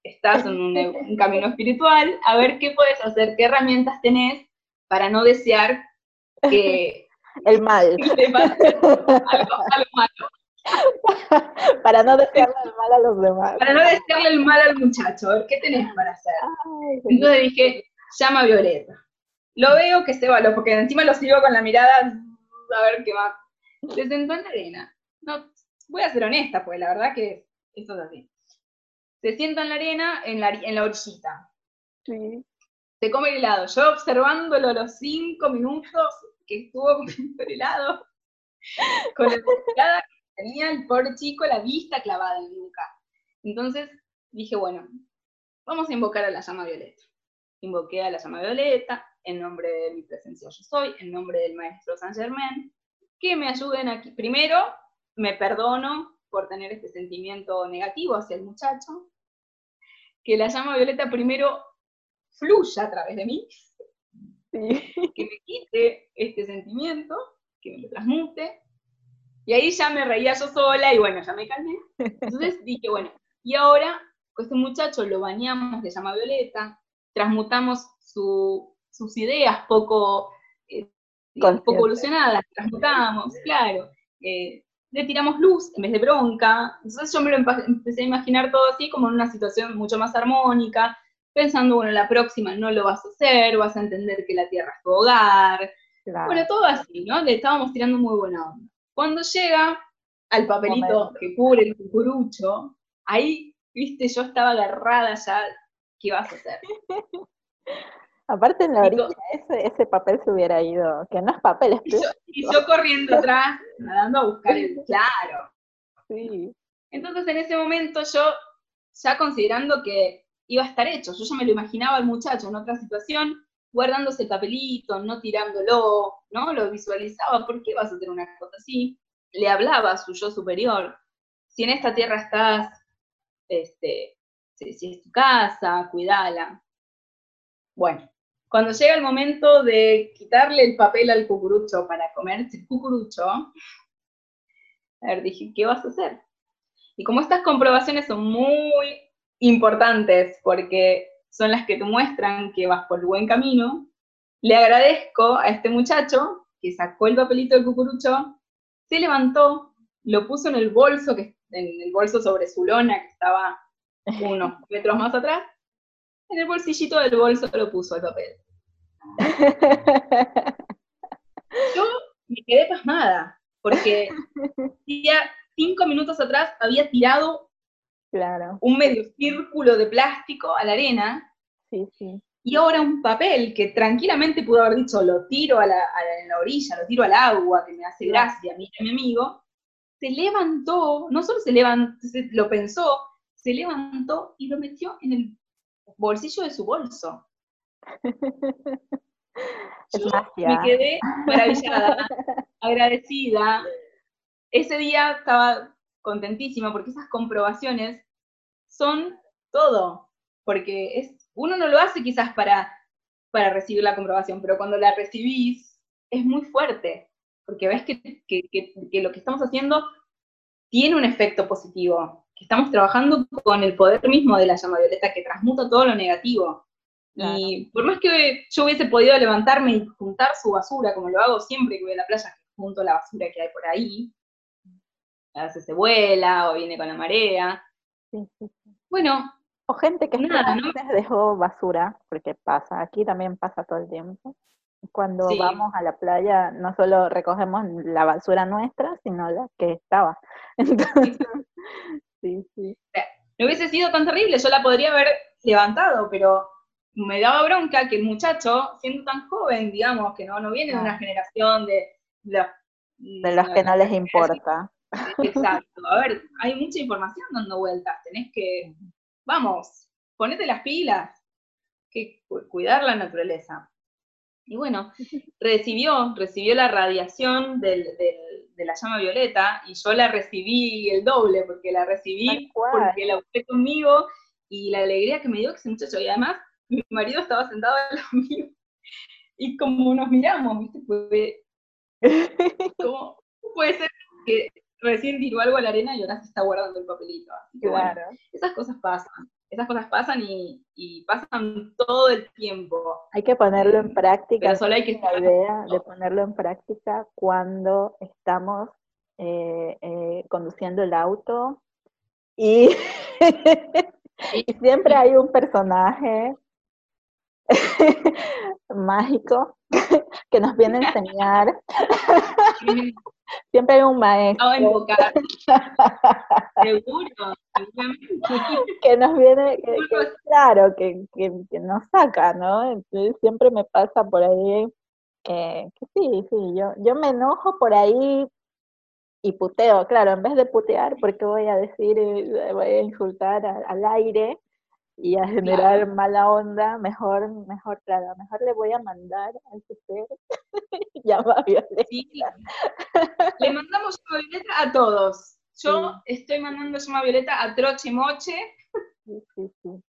Estás en un, un camino espiritual, a ver qué puedes hacer, qué herramientas tenés para no desear que... el mal. Que te pase algo, algo malo. Para no desearle el mal a los demás. Para no desearle el mal al muchacho, a ver qué tenés para hacer. Entonces dije, llama a Violeta. Lo veo que se va, porque encima lo sigo con la mirada, a ver qué va. Se sentó en la arena. No, voy a ser honesta, pues la verdad que eso es así. Se sienta en la arena, en la, en la orillita. Sí. Se come el helado. Yo observándolo los cinco minutos que estuvo comiendo el helado, con la mirada que tenía el pobre chico, la vista clavada en mi boca. Entonces dije, bueno, vamos a invocar a la llama violeta. Invoqué a la llama violeta, en nombre de mi presencia yo soy, en nombre del maestro Saint Germain, que me ayuden aquí. Primero, me perdono por tener este sentimiento negativo hacia el muchacho, que la llama violeta primero fluya a través de mí, sí. Que me quite este sentimiento, que me lo transmute, y ahí ya me reía yo sola, y bueno, ya me calmé. Entonces dije, bueno, y ahora, con este muchacho lo bañamos de llama violeta, transmutamos su, sus ideas poco, eh, poco evolucionadas, transmutamos, claro, eh, le tiramos luz en vez de bronca, entonces yo me lo empe- empecé a imaginar todo así, como en una situación mucho más armónica, pensando, bueno, la próxima no lo vas a hacer, vas a entender que la tierra es tu hogar, claro. Bueno, todo así, ¿no? Le estábamos tirando muy buena onda. Cuando llega al papelito Momento. Que cubre el cucurucho, ahí, viste, yo estaba agarrada ya, ¿qué vas a hacer? Aparte en la orilla, ese, ese papel se hubiera ido, que no es papel, es plástico. Y yo, y yo corriendo atrás, nadando a buscar el claro. Sí. Entonces en ese momento yo, ya considerando que iba a estar hecho, yo ya me lo imaginaba al muchacho en otra situación, guardándose el papelito, no tirándolo, ¿no? Lo visualizaba, ¿por qué vas a hacer una cosa así? Le hablaba a su yo superior, si en esta tierra estás, este, si es tu casa, cuidala. Bueno, cuando llega el momento de quitarle el papel al cucurucho para comerse el cucurucho, a ver, dije, ¿qué vas a hacer? Y como estas comprobaciones son muy importantes, porque son las que te muestran que vas por el buen camino, le agradezco a este muchacho que sacó el papelito del cucurucho, se levantó, lo puso en el bolso, que, en el bolso sobre su lona, que estaba unos metros más atrás, en el bolsillito del bolso lo puso el papel. Yo me quedé pasmada, porque ya cinco minutos atrás había tirado claro. un medio círculo de plástico a la arena, sí, sí. y ahora un papel que tranquilamente pudo haber dicho, lo tiro a la, a la, en la orilla, lo tiro al agua, que me hace gracia, mira mi amigo, se levantó, no solo se levantó, se, lo pensó, se levantó y lo metió en el bolsillo de su bolso. Yo me quedé maravillada, agradecida. Ese día estaba contentísima porque esas comprobaciones son todo, porque es, uno no lo hace quizás para, para recibir la comprobación, pero cuando la recibís es muy fuerte, porque ves que, que, que, que lo que estamos haciendo tiene un efecto positivo. Estamos trabajando con el poder mismo de la llama violeta, que transmuta todo lo negativo. Claro. Y por más que yo hubiese podido levantarme y juntar su basura, como lo hago siempre que voy a la playa, que junto la basura que hay por ahí, a veces se vuela, o viene con la marea. Sí, sí, sí. Bueno. O gente que nada, ¿no? Dejó basura, porque pasa, aquí también pasa todo el tiempo. Cuando sí. vamos a la playa, no solo recogemos la basura nuestra, sino la que estaba. Entonces... Sí. Sí, sí. O sea, no hubiese sido tan terrible, yo la podría haber levantado, pero me daba bronca que el muchacho, siendo tan joven, digamos, que no, no viene de una generación de... De, de los no, que no les importa. Exacto. A ver, hay mucha información dando vueltas, tenés que... Vamos, ponete las pilas, que cuidar la naturaleza. Y bueno, recibió, recibió la radiación del... del de la llama violeta, y yo la recibí el doble, porque la recibí porque la busqué conmigo, y la alegría que me dio que ese muchacho, y además, mi marido estaba sentado al lado mío, y como nos miramos, ¿viste? Fue, como, puede ser que recién tiró algo a la arena y ahora se está guardando el papelito, así que claro. Bueno, esas cosas pasan, esas cosas pasan y, y pasan todo el tiempo. Hay que ponerlo en práctica. Pero solo hay que la idea de ponerlo en práctica cuando estamos eh, eh, conduciendo el auto y, y siempre hay un personaje mágico que nos viene a enseñar. Siempre hay un maestro. No, en boca. Seguro. Que nos viene, que, que, claro, que, que, que nos saca, ¿no? Entonces siempre me pasa por ahí, eh, que sí, sí, yo, yo me enojo por ahí y puteo, claro, en vez de putear, porque voy a decir, voy a insultar a, al aire y a generar claro. mala onda, mejor, mejor, claro, mejor le voy a mandar al super llama violeta. Sí. Le mandamos llama violeta a todos. Yo sí. estoy mandando llama violeta a troche moche. Sí, sí, sí.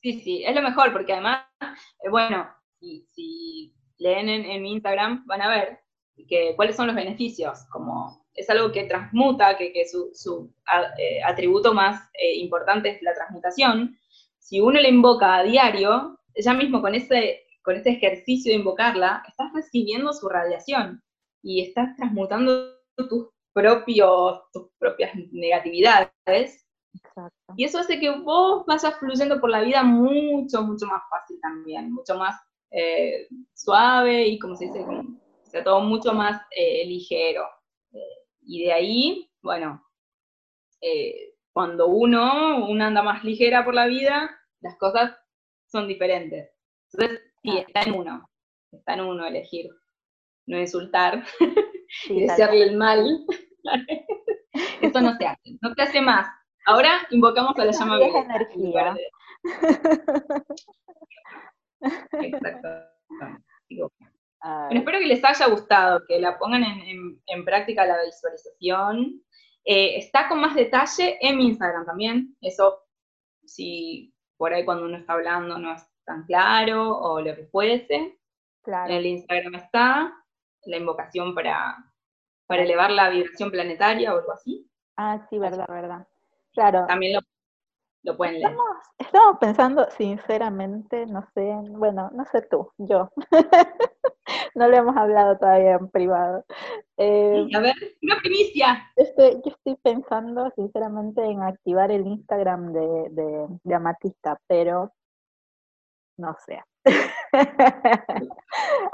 Sí, sí, es lo mejor, porque además, eh, bueno, si, si leen en, en mi Instagram van a ver que, cuáles son los beneficios, como es algo que transmuta, que, que su, su a, eh, atributo más eh, importante es la transmutación. Si uno la invoca a diario, ya mismo con ese, con ese ejercicio de invocarla, estás recibiendo su radiación, y estás transmutando tus, propios, tus propias negatividades. Exacto. Y eso hace que vos vayas fluyendo por la vida mucho, mucho más fácil también, mucho más eh, suave y, como se dice, como, o sea, todo mucho más eh, ligero. Eh, y de ahí, bueno, eh, cuando uno, uno anda más ligera por la vida, las cosas son diferentes. Entonces, sí, está en uno, está en uno elegir, no insultar, sí, y desearle el mal. Eso no se hace, no te hace más. Ahora invocamos a la llama violeta. Energía. Exacto. Bueno, espero que les haya gustado, que la pongan en, en, en práctica la visualización. Eh, está con más detalle en mi Instagram también. Eso, si por ahí cuando uno está hablando no es tan claro, o lo que fuese. Claro. En el Instagram está la invocación para, para elevar la vibración planetaria o algo así. Ah, sí, verdad, verdad. Claro. También lo, lo pueden leer. Estamos, estamos pensando, sinceramente, no sé, bueno, no sé tú, yo. No lo hemos hablado todavía en privado. Eh, sí, a ver, una primicia. Este, yo estoy pensando, sinceramente, en activar el Instagram de, de, de Amatista, pero no sé.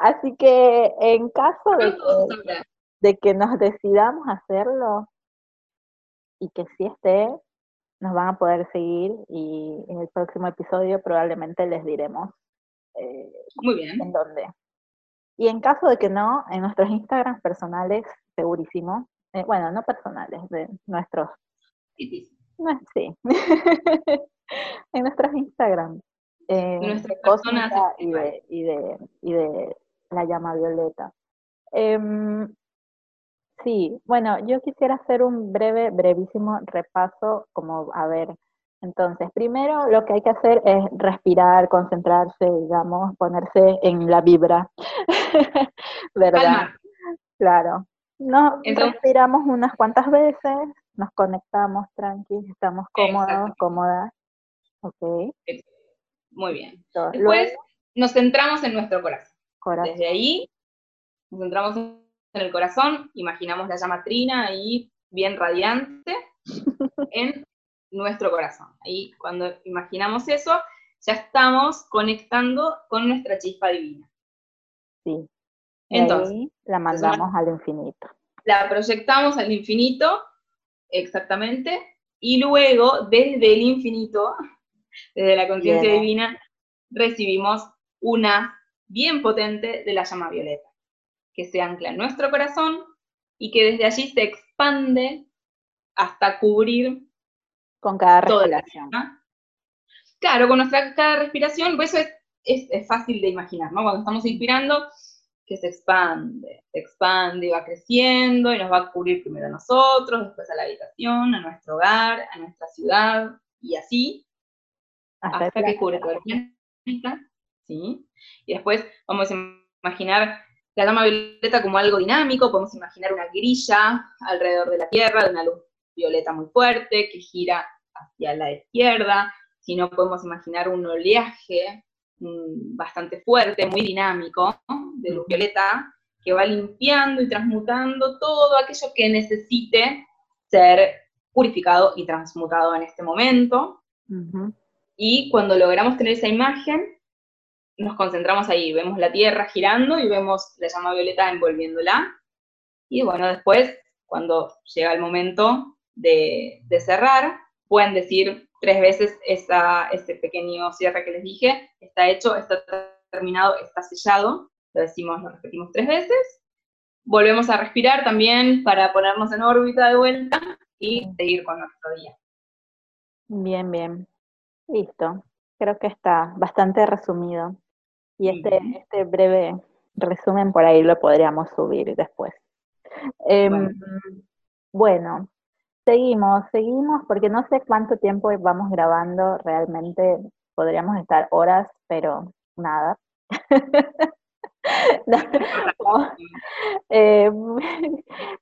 Así que, en caso de que, de que nos decidamos hacerlo, y que si esté, nos van a poder seguir, y en el próximo episodio probablemente les diremos eh, muy bien en dónde. Y en caso de que no, en nuestros Instagrams personales, segurísimo, eh, bueno, no personales, de nuestros, sí, sí. No, sí. En nuestros Instagrams, eh, nuestras personas y de, y, de, y de la llama violeta. Eh, Sí, bueno, yo quisiera hacer un breve, brevísimo repaso, como, a ver, entonces, primero lo que hay que hacer es respirar, concentrarse, digamos, ponerse en la vibra, ¿verdad? Calma. Claro. Nos entonces, respiramos unas cuantas veces, nos conectamos tranquilos, estamos cómodos, cómodas, ¿ok? Muy bien. Entonces, después luego, nos centramos en nuestro corazón. corazón. Desde ahí nos centramos en en el corazón, imaginamos la llama trina ahí, bien radiante, en nuestro corazón. Ahí, cuando imaginamos eso, ya estamos conectando con nuestra chispa divina. Sí. Entonces, ahí la mandamos entonces, al infinito. La proyectamos al infinito, exactamente, y luego, desde el infinito, desde la conciencia divina, recibimos una bien potente de la llama violeta, que se ancla en nuestro corazón, y que desde allí se expande hasta cubrir con cada respiración. Claro, con nuestra cada respiración, pues eso es, es, es fácil de imaginar, ¿no? Cuando estamos inspirando, que se expande, se expande y va creciendo, y nos va a cubrir primero a nosotros, después a la habitación, a nuestro hogar, a nuestra ciudad, y así, hasta, hasta que cubre todo el planeta, ¿sí? Y después vamos a imaginar la llama violeta como algo dinámico, podemos imaginar una grilla alrededor de la Tierra, de una luz violeta muy fuerte, que gira hacia la izquierda, si no podemos imaginar un oleaje mmm, bastante fuerte, muy dinámico, ¿no? De luz violeta, que va limpiando y transmutando todo aquello que necesite ser purificado y transmutado en este momento, uh-huh. Y cuando logramos tener esa imagen, nos concentramos ahí, vemos la Tierra girando y vemos la llama violeta envolviéndola, y bueno, después, cuando llega el momento de, de cerrar, pueden decir tres veces esa, ese pequeño cierre que les dije, está hecho, está terminado, está sellado, lo decimos, lo repetimos tres veces, volvemos a respirar también para ponernos en órbita de vuelta y seguir con nuestro día. Bien, bien, listo, creo que está bastante resumido. Y este, este breve resumen por ahí lo podríamos subir después. Eh, bueno. bueno, seguimos, seguimos, porque no sé cuánto tiempo vamos grabando realmente, podríamos estar horas, pero nada. eh,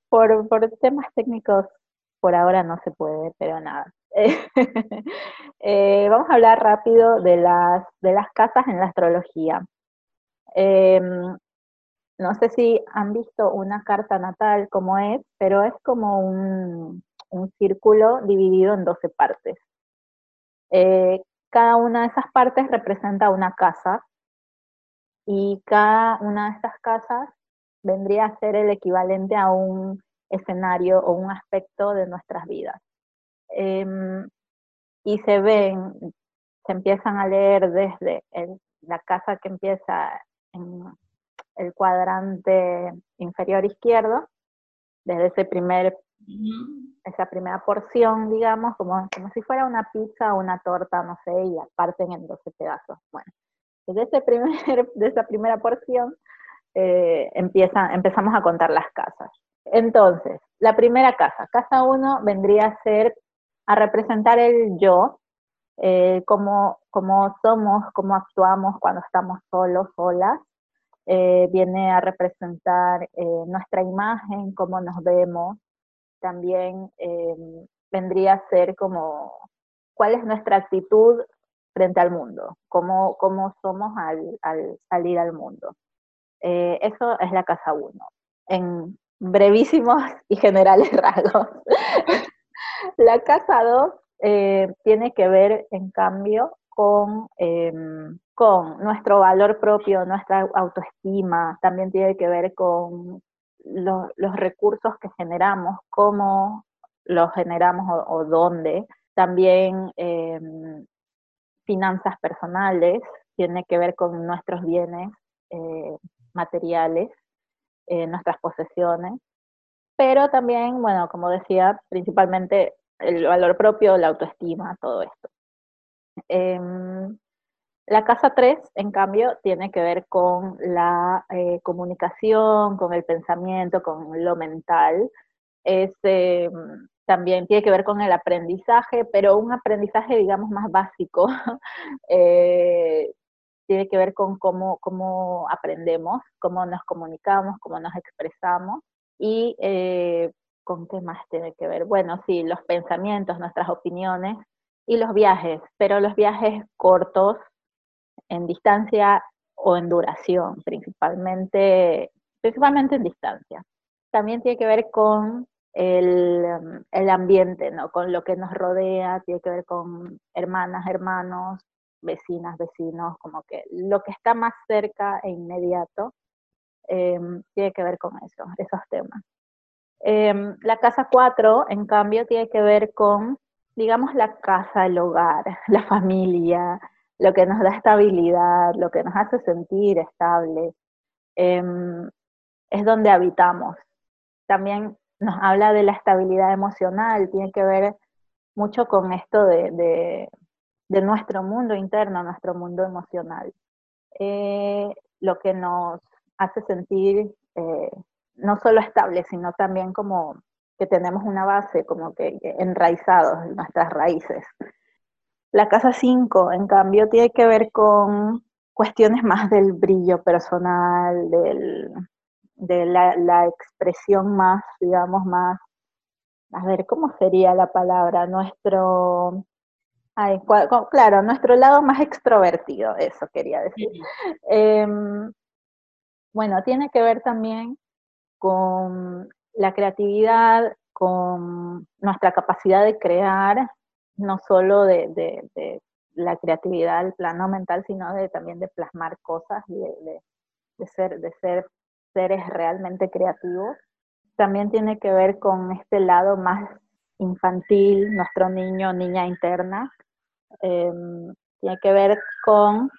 por, por temas técnicos, por ahora no se puede, pero nada. eh, vamos a hablar rápido de las, de las casas en la astrología. Eh, no sé si han visto una carta natal como es, pero es como un, un círculo dividido en doce partes. Eh, cada una de esas partes representa una casa, y cada una de estas casas vendría a ser el equivalente a un escenario o un aspecto de nuestras vidas. Eh, y se ven, se empiezan a leer desde el, la casa que empieza en el cuadrante inferior izquierdo, desde ese primer, esa primera porción, digamos, como, como si fuera una pizza o una torta, no sé, y la parten en doce pedazos. Bueno, desde ese primer, de esa primera porción eh, empieza, empezamos a contar las casas. Entonces, la primera casa, casa uno, vendría a ser, a representar el yo, eh, cómo, cómo somos, cómo actuamos cuando estamos solos, solas. Eh, viene a representar eh, nuestra imagen, cómo nos vemos. También eh, vendría a ser como, cuál es nuestra actitud frente al mundo, cómo, cómo somos al, al salir al mundo. Eh, eso es la casa uno, en brevísimos y generales rasgos. La casa dos eh, tiene que ver, en cambio, con, eh, con nuestro valor propio, nuestra autoestima. También tiene que ver con lo, los recursos que generamos, cómo los generamos o, o dónde. También eh, finanzas personales, tiene que ver con nuestros bienes eh, materiales, eh, nuestras posesiones. Pero también, bueno, como decía, principalmente el valor propio, la autoestima, todo esto. Eh, la casa tres, en cambio, tiene que ver con la eh, comunicación, con el pensamiento, con lo mental. Es, eh, también tiene que ver con el aprendizaje, pero un aprendizaje, digamos, más básico. eh, tiene que ver con cómo, cómo aprendemos, cómo nos comunicamos, cómo nos expresamos. Y eh, ¿con qué más tiene que ver? Bueno, sí, los pensamientos, nuestras opiniones y los viajes, pero los viajes cortos, en distancia o en duración, principalmente, principalmente en distancia. También tiene que ver con el, el ambiente, ¿no? Con lo que nos rodea, tiene que ver con hermanas, hermanos, vecinas, vecinos, como que lo que está más cerca e inmediato. Eh, tiene que ver con eso, esos temas. Eh, la casa cuatro, en cambio, tiene que ver con, digamos, la casa, el hogar, la familia, lo que nos da estabilidad, lo que nos hace sentir estables. Eh, es donde habitamos. También nos habla de la estabilidad emocional, tiene que ver mucho con esto de, de, de nuestro mundo interno, nuestro mundo emocional. Eh, lo que nos hace sentir eh, no solo estable, sino también como que tenemos una base, como que enraizados en nuestras raíces. La casa cinco, en cambio, tiene que ver con cuestiones más del brillo personal, del, de la, la expresión más, digamos, más, a ver, ¿cómo sería la palabra? Nuestro... Ay, claro, nuestro lado más extrovertido, eso quería decir. Sí. Eh, Bueno, tiene que ver también con la creatividad, con nuestra capacidad de crear, no solo de, de, de la creatividad del plano mental, sino de, también de plasmar cosas y de, de, de, ser, de ser seres realmente creativos. También tiene que ver con este lado más infantil, nuestro niño, niña interna. Eh, tiene que ver con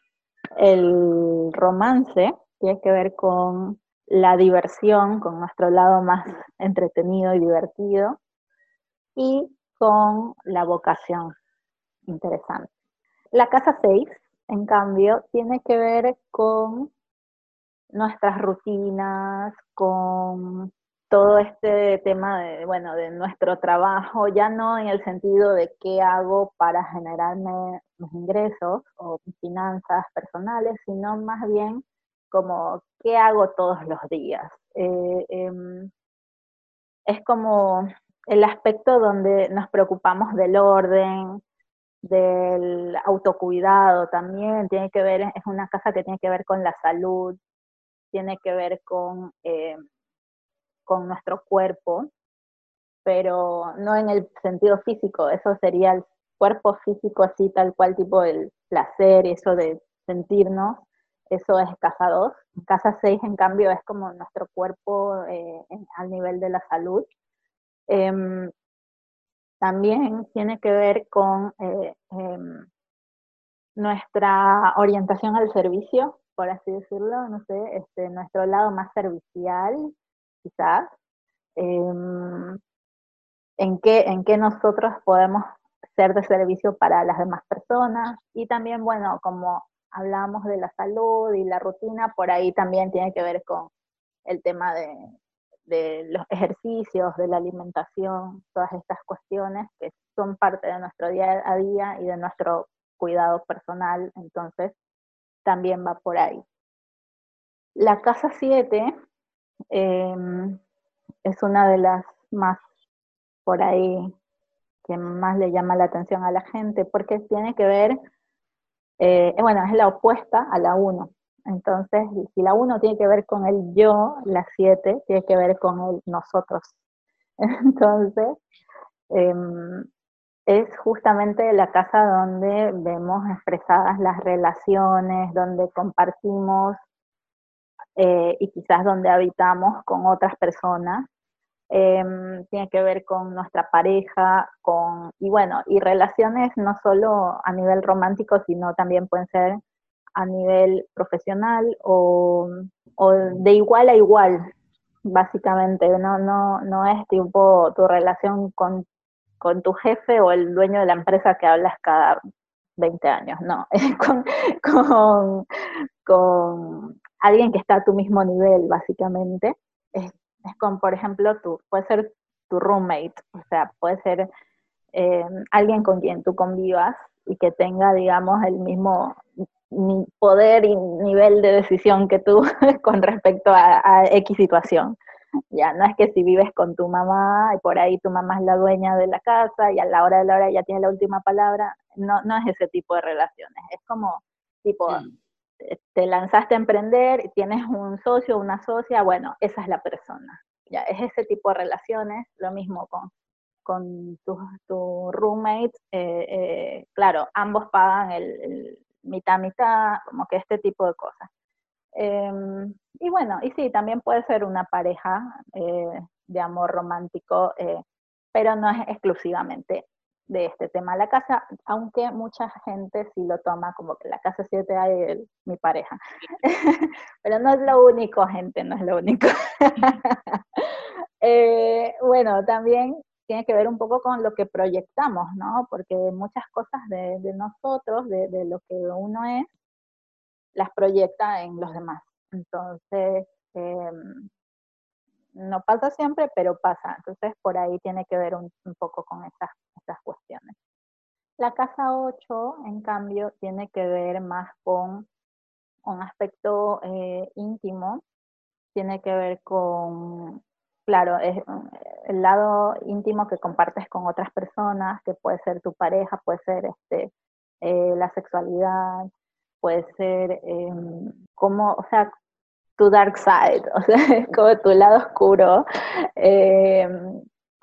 el romance. Tiene que ver con la diversión, con nuestro lado más entretenido y divertido, y con la vocación, interesante. La casa seis, en cambio, tiene que ver con nuestras rutinas, con todo este tema de, bueno, de nuestro trabajo, ya no en el sentido de qué hago para generarme mis ingresos o mis finanzas personales, sino más bien como qué hago todos los días. Eh, eh, es como el aspecto donde nos preocupamos del orden, del autocuidado también, tiene que ver, es una casa que tiene que ver con la salud, tiene que ver con... Eh, con nuestro cuerpo, pero no en el sentido físico, eso sería el cuerpo físico así tal cual, tipo el placer, eso de sentirnos, eso es casa dos. Casa seis, en cambio, es como nuestro cuerpo eh, en, al nivel de la salud. Eh, también tiene que ver con eh, eh, nuestra orientación al servicio, por así decirlo, no sé, este, nuestro lado más servicial, quizás, eh, en qué, en qué nosotros podemos ser de servicio para las demás personas, y también, bueno, como hablamos de la salud y la rutina, por ahí también tiene que ver con el tema de, de los ejercicios, de la alimentación, todas estas cuestiones que son parte de nuestro día a día y de nuestro cuidado personal, entonces también va por ahí. La casa siete... Eh, es una de las más, por ahí, que más le llama la atención a la gente, porque tiene que ver, eh, bueno, es la opuesta a la uno. Entonces, si la uno tiene que ver con el yo, la siete tiene que ver con el nosotros. Entonces, eh, es justamente la casa donde vemos expresadas las relaciones, donde compartimos, Eh, y quizás donde habitamos con otras personas, eh, tiene que ver con nuestra pareja, con, y bueno, y relaciones no solo a nivel romántico, sino también pueden ser a nivel profesional o, o de igual a igual, básicamente, no, no, no es tipo tu relación con, con tu jefe o el dueño de la empresa que hablas cada veinte años, no, es con, con, con alguien que está a tu mismo nivel, básicamente, es, es con, por ejemplo, tú, puede ser tu roommate, o sea, puede ser eh, alguien con quien tú convivas y que tenga, digamos, el mismo ni poder y nivel de decisión que tú con respecto a, a X situación. Ya, no es que si vives con tu mamá, y por ahí tu mamá es la dueña de la casa, y a la hora de la hora ya tiene la última palabra, no, no es ese tipo de relaciones, es como, tipo... Sí. Te lanzaste a emprender, tienes un socio, una socia, bueno, esa es la persona. Ya, es ese tipo de relaciones, lo mismo con, con tu, tu roommate, eh, eh, claro, ambos pagan el, el mitad-mitad, como que este tipo de cosas. Eh, y bueno, y sí, también puede ser una pareja eh, de amor romántico, eh, pero no es exclusivamente de este tema la casa, aunque mucha gente sí lo toma como que la casa siete hay el, mi pareja. Pero no es lo único, gente, no es lo único. eh, bueno, también tiene que ver un poco con lo que proyectamos, ¿no? Porque muchas cosas de, de nosotros, de, de lo que uno es, las proyecta en los demás. Entonces, eh, no pasa siempre, pero pasa. Entonces, por ahí tiene que ver un, un poco con esas estas cuestiones. La casa ocho, en cambio, tiene que ver más con un aspecto eh, íntimo, tiene que ver con, claro, es el lado íntimo que compartes con otras personas, que puede ser tu pareja, puede ser este, eh, la sexualidad, puede ser eh, como, o sea, tu dark side, o sea, es como tu lado oscuro, eh,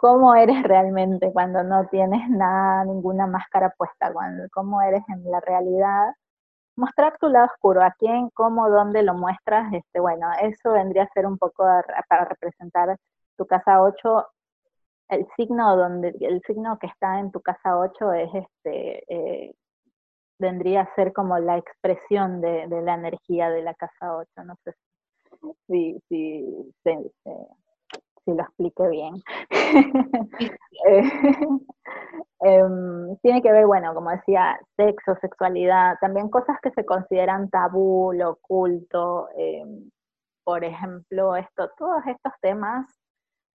cómo eres realmente cuando no tienes nada, ninguna máscara puesta, cuando, cómo eres en la realidad, mostrar tu lado oscuro, a quién, cómo, dónde lo muestras, este, bueno, eso vendría a ser un poco a, a, para representar tu casa ocho, el signo donde, el signo que está en tu casa ocho es este, eh, vendría a ser como la expresión de, de la energía de la casa ocho, no sé si, si, si, si, si si lo expliqué bien. eh, eh, tiene que ver, bueno, como decía, sexo, sexualidad, también cosas que se consideran tabú, lo oculto, eh, por ejemplo, esto, todos estos temas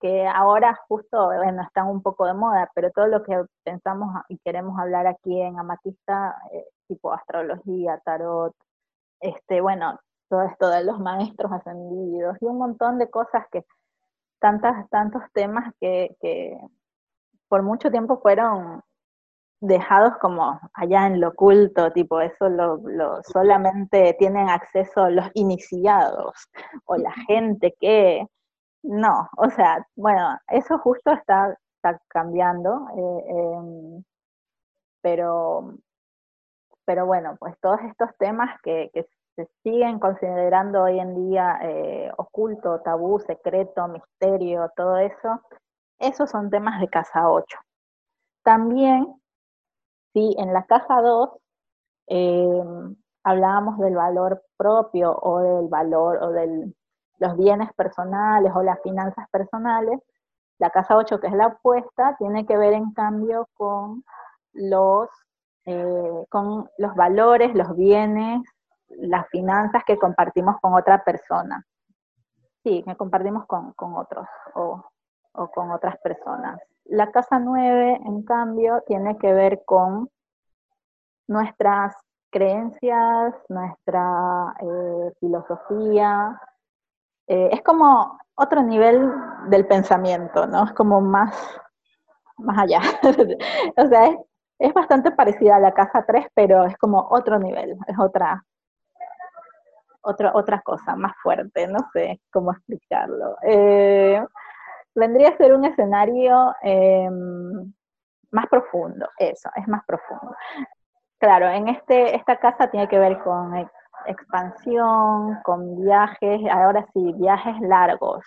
que ahora justo, bueno, están un poco de moda, pero todo lo que pensamos y queremos hablar aquí en Amatista, eh, tipo astrología, tarot, este, bueno, todo esto de los maestros ascendidos, y un montón de cosas que, tantas, tantos temas que, que por mucho tiempo fueron dejados como allá en lo oculto, tipo eso lo, lo solamente tienen acceso los iniciados, o la gente que, no, o sea, bueno, eso justo está, está cambiando, eh, eh, pero, pero bueno, pues todos estos temas que, que se siguen considerando hoy en día eh, oculto, tabú, secreto, misterio, todo eso, esos son temas de casa ocho. También, sí, en la caja dos eh, hablábamos del valor propio o del valor o de los bienes personales o las finanzas personales. La casa ocho, que es la opuesta, tiene que ver en cambio con los, eh, con los valores, los bienes, las finanzas que compartimos con otra persona. Sí, que compartimos con, con otros o, o con otras personas. La casa nueve, en cambio, tiene que ver con nuestras creencias, nuestra eh, filosofía. Eh, es como otro nivel del pensamiento, ¿no? Es como más, más allá. O sea, es, es bastante parecida a la casa tres, pero es como otro nivel, es otra, otra, otra cosa, más fuerte, no sé cómo explicarlo. Eh, Vendría a ser un escenario eh, más profundo, eso, es más profundo. Claro, en este esta casa tiene que ver con ex, expansión, con viajes, ahora sí, viajes largos,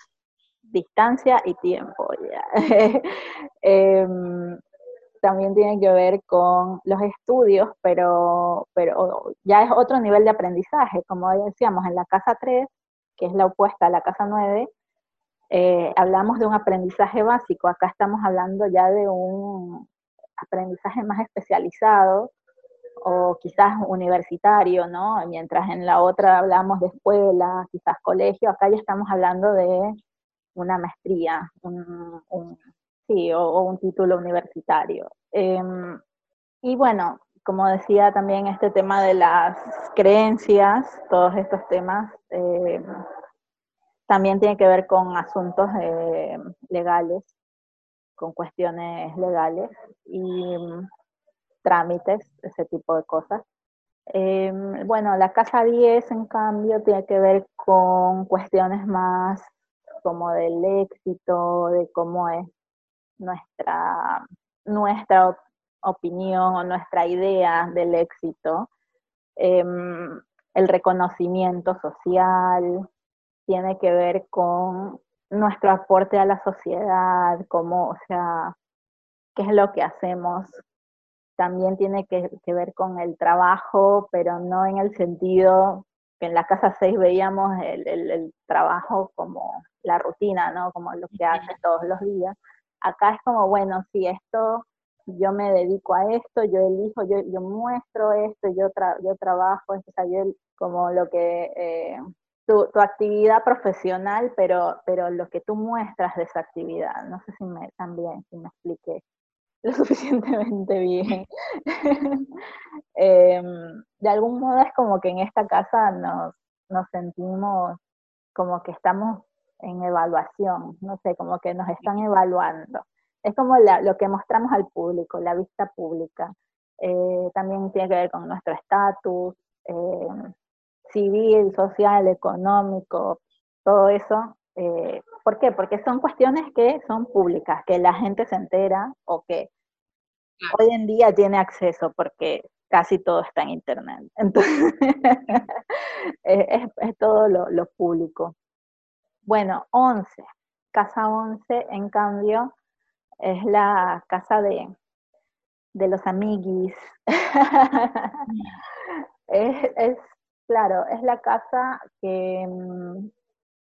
distancia y tiempo. Yeah. eh, también tiene que ver con los estudios, pero, pero ya es otro nivel de aprendizaje, como decíamos, en la casa tres, que es la opuesta a la casa nueve, Eh, hablamos de un aprendizaje básico, acá estamos hablando ya de un aprendizaje más especializado o quizás universitario, ¿no? Mientras en la otra hablamos de escuela, quizás colegio, acá ya estamos hablando de una maestría, un, un, sí, o, o un título universitario. Eh, y bueno, como decía también este tema de las creencias, todos estos temas... Eh, También tiene que ver con asuntos eh, legales, con cuestiones legales y um, trámites, ese tipo de cosas. Eh, bueno, la casa diez, en cambio, tiene que ver con cuestiones más como del éxito, de cómo es nuestra, nuestra op- opinión o nuestra idea del éxito, eh, el reconocimiento social. Tiene que ver con nuestro aporte a la sociedad, cómo, o sea, qué es lo que hacemos. También tiene que, que ver con el trabajo, pero no en el sentido que en la casa seis veíamos el, el, el trabajo como la rutina, ¿no? Como lo que haces todos los días. Acá es como, bueno, si esto, yo me dedico a esto, yo elijo, yo, yo muestro esto, yo, tra- yo trabajo, esto, o sea, yo como lo que... Eh, Tu, tu actividad profesional, pero, pero lo que tú muestras de esa actividad. No sé si me, también, si me expliqué lo suficientemente bien. eh, de algún modo es como que en esta casa nos, nos sentimos como que estamos en evaluación, no sé, como que nos están evaluando. Es como la, lo que mostramos al público, la vista pública. Eh, también tiene que ver con nuestro estatus, eh, civil, social, económico, todo eso. Eh, ¿Por qué? Porque son cuestiones que son públicas, que la gente se entera o que hoy en día tiene acceso porque casi todo está en internet. Entonces, es, es todo lo, lo público. Bueno, once. Casa once, en cambio, es la casa de, de los amiguis. es... es Claro, es la casa que,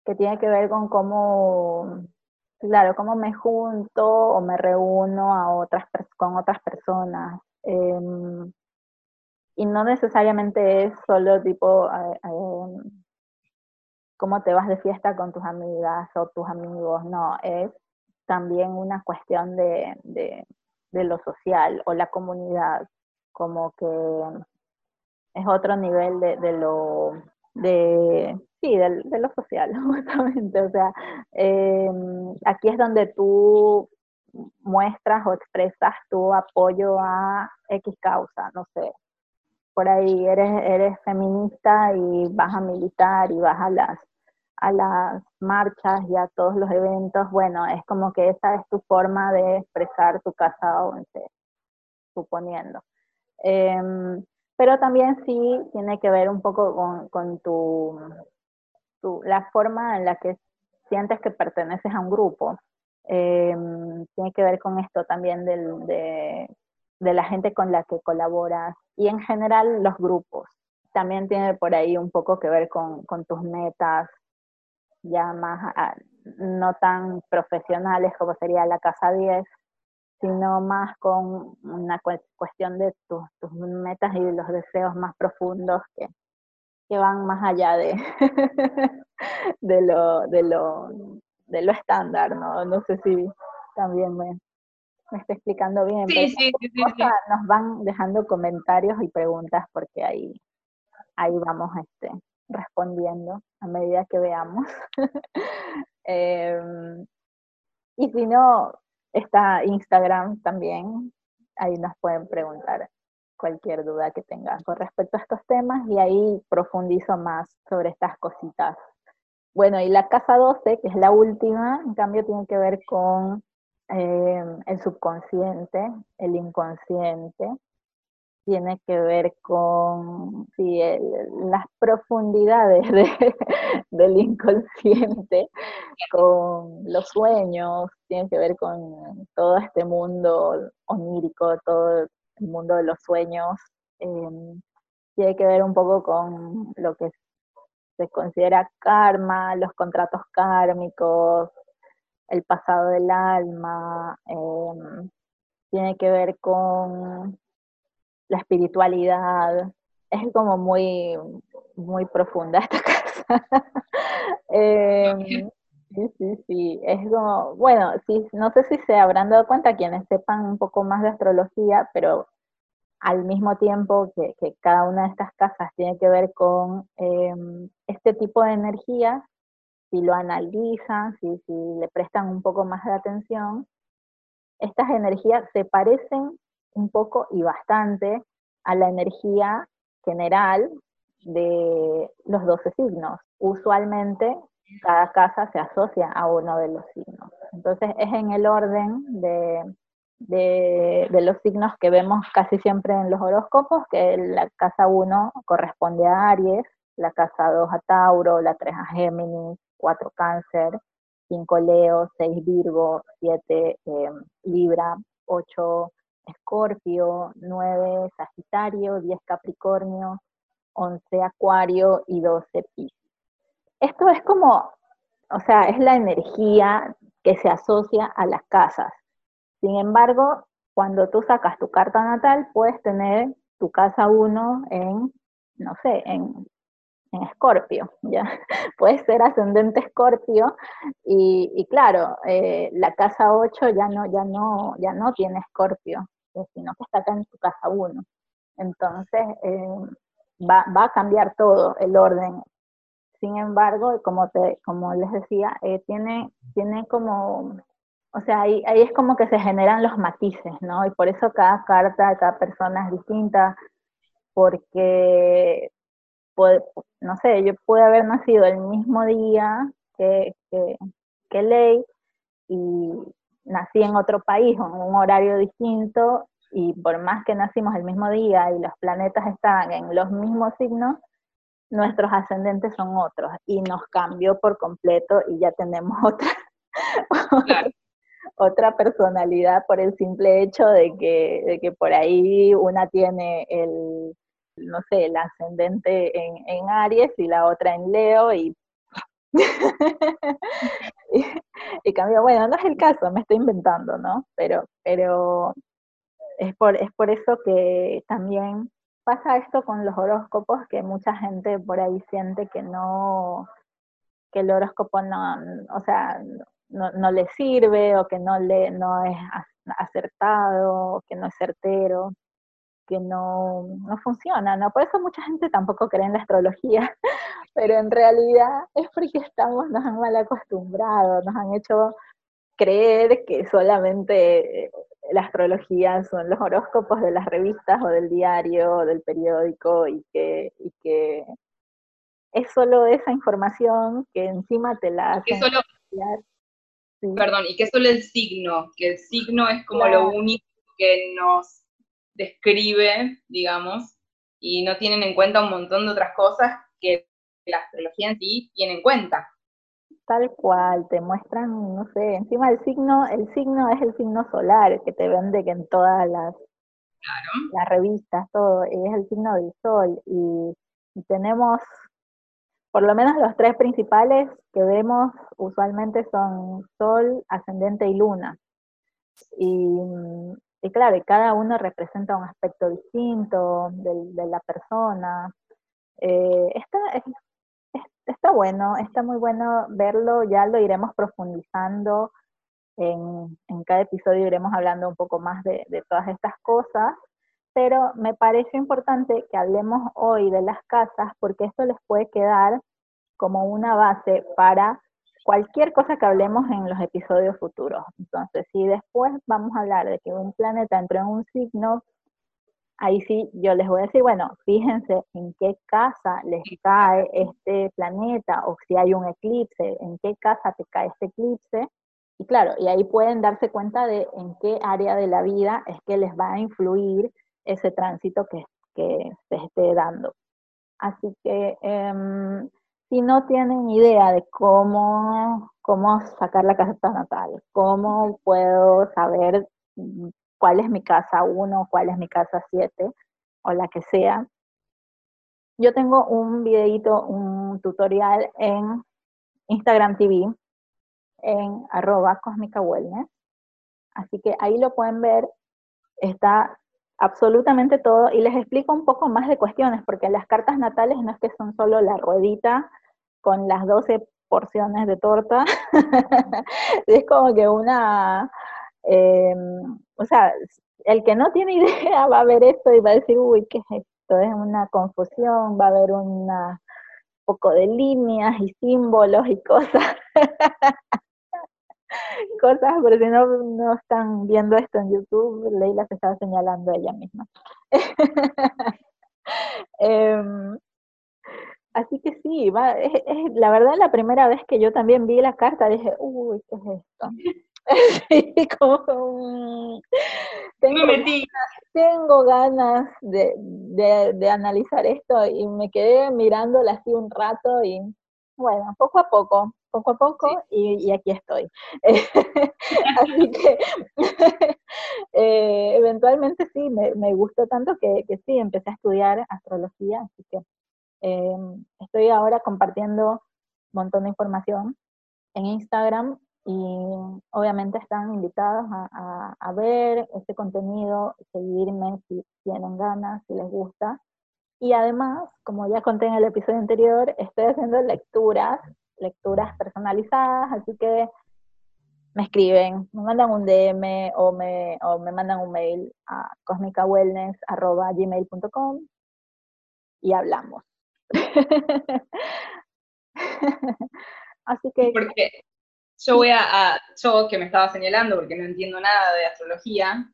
que tiene que ver con cómo, claro, cómo me junto o me reúno a otras, con otras personas. Eh, y no necesariamente es solo tipo, eh, eh, cómo te vas de fiesta con tus amigas o tus amigos, no, es también una cuestión de, de, de lo social o la comunidad, como que es otro nivel de, de lo... de sí, de, de lo social, justamente. O sea, eh, aquí es donde tú muestras o expresas tu apoyo a X causa, no sé. Por ahí eres, eres feminista y vas a militar y vas a las, a las marchas y a todos los eventos. Bueno, es como que esa es tu forma de expresar tu casa once, suponiendo. Eh, pero también sí tiene que ver un poco con, con tu, tu, la forma en la que sientes que perteneces a un grupo. Eh, tiene que ver con esto también del, de, de la gente con la que colaboras, y en general los grupos. También tiene por ahí un poco que ver con, con tus metas, ya más no tan profesionales como sería la casa diez, sino más con una cuestión de tus, tus metas y los deseos más profundos que, que van más allá de, de, lo, de, lo, de lo estándar, ¿no? No sé si también me, me está explicando bien. Sí, sí, sí, sí, sí. Nos van dejando comentarios y preguntas porque ahí, ahí vamos este, respondiendo a medida que veamos. eh, y si no... Está Instagram también, ahí nos pueden preguntar cualquier duda que tengan con respecto a estos temas, y ahí profundizo más sobre estas cositas. Bueno, y la casa doce, que es la última, en cambio tiene que ver con eh, el subconsciente, el inconsciente, tiene que ver con sí, el, las profundidades de, del inconsciente, con los sueños, tiene que ver con todo este mundo onírico, todo el mundo de los sueños, eh, tiene que ver un poco con lo que se considera karma, los contratos kármicos, el pasado del alma, eh, tiene que ver con... la espiritualidad, es como muy, muy profunda esta casa. eh, sí, sí, sí, es como, bueno, sí, no sé si se habrán dado cuenta quienes sepan un poco más de astrología, pero al mismo tiempo que, que cada una de estas casas tiene que ver con eh, este tipo de energía, si lo analizan, si, si le prestan un poco más de atención, estas energías se parecen un poco y bastante a la energía general de los doce signos. Usualmente cada casa se asocia a uno de los signos. Entonces es en el orden de, de, de los signos que vemos casi siempre en los horóscopos, que la casa uno corresponde a Aries, la casa dos a Tauro, la tres a Géminis, cuatro Cáncer, cinco Leo, seis Virgo, siete eh, Libra, ocho Escorpio, nueve Sagitario, diez Capricornio, once Acuario y doce Piscis. Esto es como, o sea, es la energía que se asocia a las casas. Sin embargo, cuando tú sacas tu carta natal, puedes tener tu casa uno en, no sé, en... en Escorpio, ya, puede ser ascendente Escorpio, y, y claro, eh, la casa ocho ya no, ya no, ya no tiene Escorpio, sino que está acá en tu casa uno, entonces eh, va, va a cambiar todo el orden. Sin embargo, como te, como les decía, eh, tiene, tiene como, o sea, ahí, ahí es como que se generan los matices, ¿no? Y por eso cada carta, cada persona es distinta, porque... no sé, yo pude haber nacido el mismo día que, que, que Ley, y nací en otro país, en un horario distinto, y por más que nacimos el mismo día y los planetas estaban en los mismos signos, nuestros ascendentes son otros, y nos cambió por completo, y ya tenemos otra, claro. otra personalidad por el simple hecho de que, de que por ahí una tiene el... no sé, el ascendente en, en Aries y la otra en Leo, y, y, y cambió. Bueno, no es el caso, me estoy inventando, ¿no? Pero, pero es por, es por eso que también pasa esto con los horóscopos, que mucha gente por ahí siente que no, que el horóscopo no, o sea, no, no le sirve, o que no, le, no es acertado, o que no es certero, que no, no funciona, ¿no? Por eso mucha gente tampoco cree en la astrología, pero en realidad es porque estamos, nos han mal acostumbrado, nos han hecho creer que solamente la astrología son los horóscopos de las revistas, o del diario, o del periódico, y que, y que es solo esa información que encima te la hacen. Solo, sí. Perdón, y que es solo el signo, que el signo es como claro. Lo único que nos describe, digamos, y no tienen en cuenta un montón de otras cosas que la astrología en sí tiene en cuenta. Tal cual, te muestran, no sé, encima el signo, el signo es el signo solar, que te vende que en todas las, claro. las revistas, todo, es el signo del sol, y, y tenemos, por lo menos los tres principales que vemos usualmente son sol, ascendente y luna, y... Y claro, cada uno representa un aspecto distinto de, de la persona. Eh, está, es, está bueno, está muy bueno verlo, ya lo iremos profundizando. En, en cada episodio iremos hablando un poco más de, de todas estas cosas, pero me parece importante que hablemos hoy de las casas, porque esto les puede quedar como una base para... cualquier cosa que hablemos en los episodios futuros. Entonces, si después vamos a hablar de que un planeta entró en un signo, ahí sí yo les voy a decir, bueno, fíjense en qué casa les cae este planeta, o si hay un eclipse, en qué casa te cae este eclipse, y claro, y ahí pueden darse cuenta de en qué área de la vida es que les va a influir ese tránsito que, que se esté dando. Así que... Eh, si no tienen idea de cómo, cómo sacar la carta natal, cómo puedo saber cuál es mi casa uno, cuál es mi casa siete, o la que sea, yo tengo un videito, un tutorial en Instagram T V, en arroba Cósmica Wellness, así que ahí lo pueden ver, está... absolutamente todo, y les explico un poco más de cuestiones, porque las cartas natales no es que son solo la ruedita con las doce porciones de torta, es como que una, eh, o sea, el que no tiene idea va a ver esto y va a decir, uy, ¿qué es esto? Es una confusión, va a haber una, un poco de líneas y símbolos y cosas, cosas, pero si no, no están viendo esto en YouTube, Leila se estaba señalando a ella misma. eh, así que sí, va, es, es, la verdad la primera vez que yo también vi la carta dije, uy, ¿qué es esto? Sí, como, tengo, me metí. Tengo ganas de, de, de analizar esto, y me quedé mirándola así un rato, y bueno, poco a poco, poco a poco, sí. y, y aquí estoy. Así que, eh, eventualmente sí, me, me gustó tanto que, que sí, empecé a estudiar astrología, así que eh, estoy ahora compartiendo un montón de información en Instagram, y obviamente están invitados a, a, a ver este contenido, seguirme si tienen ganas, si les gusta. Y además, como ya conté en el episodio anterior, estoy haciendo lecturas, lecturas personalizadas, así que me escriben, me mandan un D M o me, o me mandan un mail a cósmica wellness arroba gmail punto com y hablamos. Así que... Porque yo voy a, a, yo que me estaba señalando porque no entiendo nada de astrología,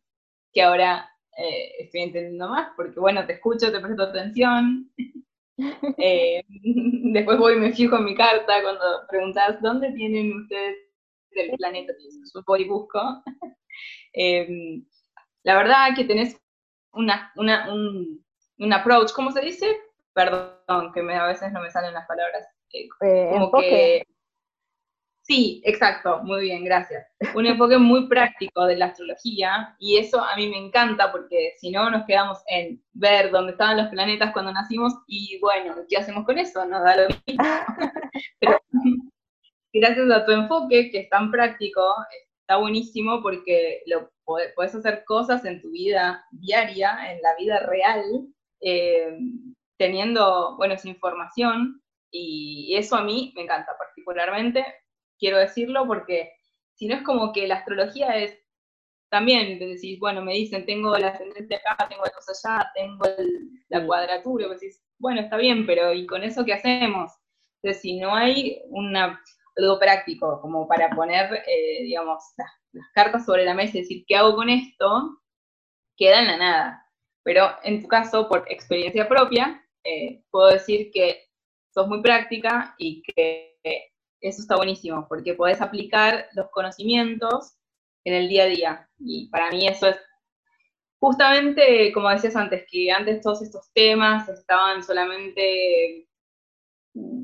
que ahora... Eh, estoy entendiendo más, porque bueno, te escucho, te presto atención, eh, después voy y me fijo en mi carta, cuando preguntas ¿dónde tienen ustedes el planeta? Voy y busco. Eh, la verdad que tenés una, una, un, un approach, ¿cómo se dice? Perdón, que me, a veces no me salen las palabras. Eh, eh, como enfoque. Que... Sí, exacto, muy bien, gracias. Un enfoque muy práctico de la astrología, y eso a mí me encanta, porque si no nos quedamos en ver dónde estaban los planetas cuando nacimos, y bueno, ¿qué hacemos con eso? Nos da lo mismo. Pero gracias a tu enfoque, que es tan práctico, está buenísimo, porque lo, podés hacer cosas en tu vida diaria, en la vida real, eh, teniendo, bueno, esa información, y eso a mí me encanta particularmente. Quiero decirlo porque sino es como que la astrología es, también decís, bueno, me dicen, tengo la ascendente acá, tengo la cosa allá, tengo el, la cuadratura, pues decís, bueno, está bien, pero ¿y con eso qué hacemos? Entonces, si no hay una, algo práctico, como para poner, eh, digamos, las, las cartas sobre la mesa y decir, ¿qué hago con esto? Queda en la nada. Pero en tu caso, por experiencia propia, eh, puedo decir que sos muy práctica y que eso está buenísimo, porque podés aplicar los conocimientos en el día a día. Y para mí eso es justamente, como decías antes, que antes todos estos temas estaban solamente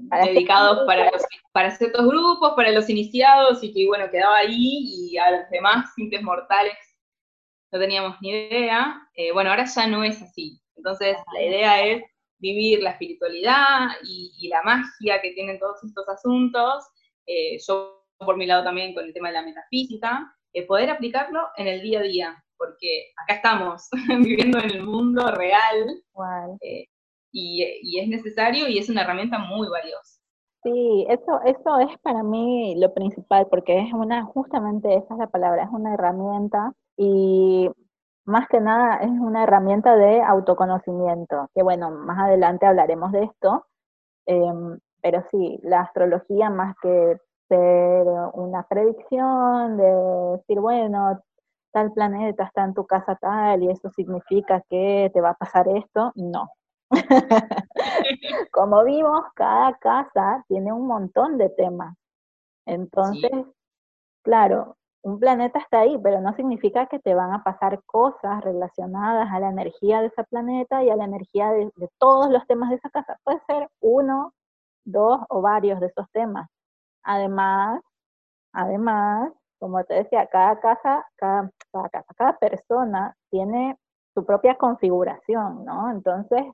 para dedicados para, los, para ciertos grupos, para los iniciados, y que bueno, quedaba ahí, y a los demás simples mortales no teníamos ni idea. Eh, bueno, ahora ya no es así. Entonces la idea es vivir la espiritualidad y, y la magia que tienen todos estos asuntos, eh, yo por mi lado también con el tema de la metafísica, eh, poder aplicarlo en el día a día, porque acá estamos, viviendo en el mundo real, wow. eh, y, y es necesario y es una herramienta muy valiosa. Sí, eso, eso es para mí lo principal, porque es una, justamente esa es la palabra, es una herramienta, y más que nada es una herramienta de autoconocimiento, que bueno, más adelante hablaremos de esto, eh, pero sí, la astrología más que ser una predicción, de decir, bueno, tal planeta está en tu casa tal, y eso significa que te va a pasar esto, no. Como vimos, cada casa tiene un montón de temas, entonces, sí. Claro, un planeta está ahí, pero no significa que te van a pasar cosas relacionadas a la energía de ese planeta y a la energía de, de todos los temas de esa casa. Puede ser uno, dos o varios de esos temas. Además, además, como te decía, cada casa, cada, cada casa, cada persona tiene su propia configuración, ¿no? Entonces,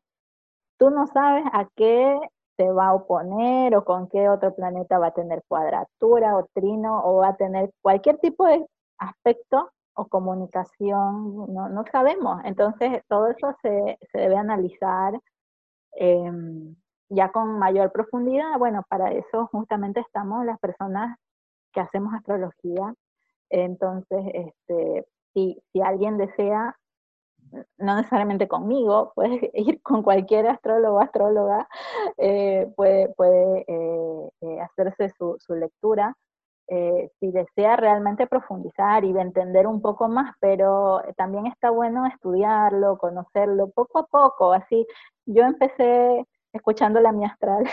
tú no sabes a qué se va a oponer, o con qué otro planeta va a tener cuadratura, o trino, o va a tener cualquier tipo de aspecto, o comunicación, no, no sabemos. Entonces, todo eso se, se debe analizar eh, ya con mayor profundidad. Bueno, para eso justamente estamos las personas que hacemos astrología. Entonces, este, si, si alguien desea, no necesariamente conmigo, puedes ir con cualquier astrólogo o astróloga, eh, puede, puede eh, eh, hacerse su, su lectura, eh, si desea realmente profundizar y entender un poco más, pero también está bueno estudiarlo, conocerlo poco a poco, así yo empecé escuchando la mía astral,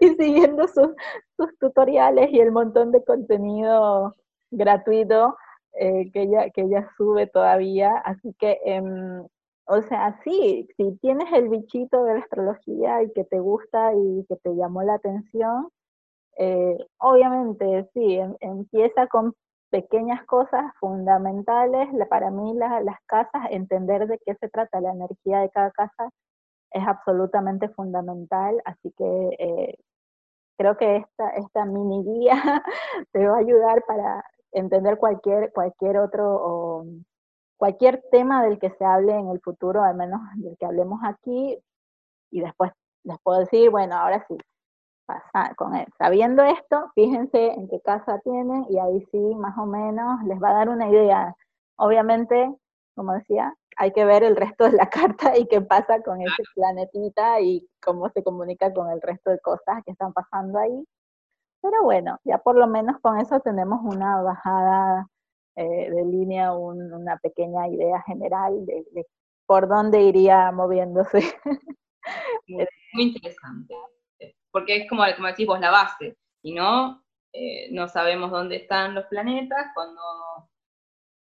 y siguiendo sus, sus tutoriales y el montón de contenido gratuito, Eh, que, ella, que ella sube todavía, así que, eh, o sea, sí, si tienes el bichito de la astrología y que te gusta y que te llamó la atención, eh, obviamente, sí, em, empieza con pequeñas cosas fundamentales, la, para mí la, las casas, entender de qué se trata la energía de cada casa es absolutamente fundamental, así que eh, creo que esta, esta mini guía te va a ayudar para entender cualquier, cualquier otro, o cualquier tema del que se hable en el futuro, al menos del que hablemos aquí, y después les puedo decir, bueno, ahora sí, pasar con él. Sabiendo esto, fíjense en qué casa tienen, y ahí sí, más o menos, les va a dar una idea. Obviamente, como decía, hay que ver el resto de la carta y qué pasa con ese planetita, y cómo se comunica con el resto de cosas que están pasando ahí. Pero bueno, ya por lo menos con eso tenemos una bajada eh, de línea, un, una pequeña idea general de, de por dónde iría moviéndose. Muy, muy interesante, porque es como, como decís vos, la base, y no, eh, no sabemos dónde están los planetas, cuando,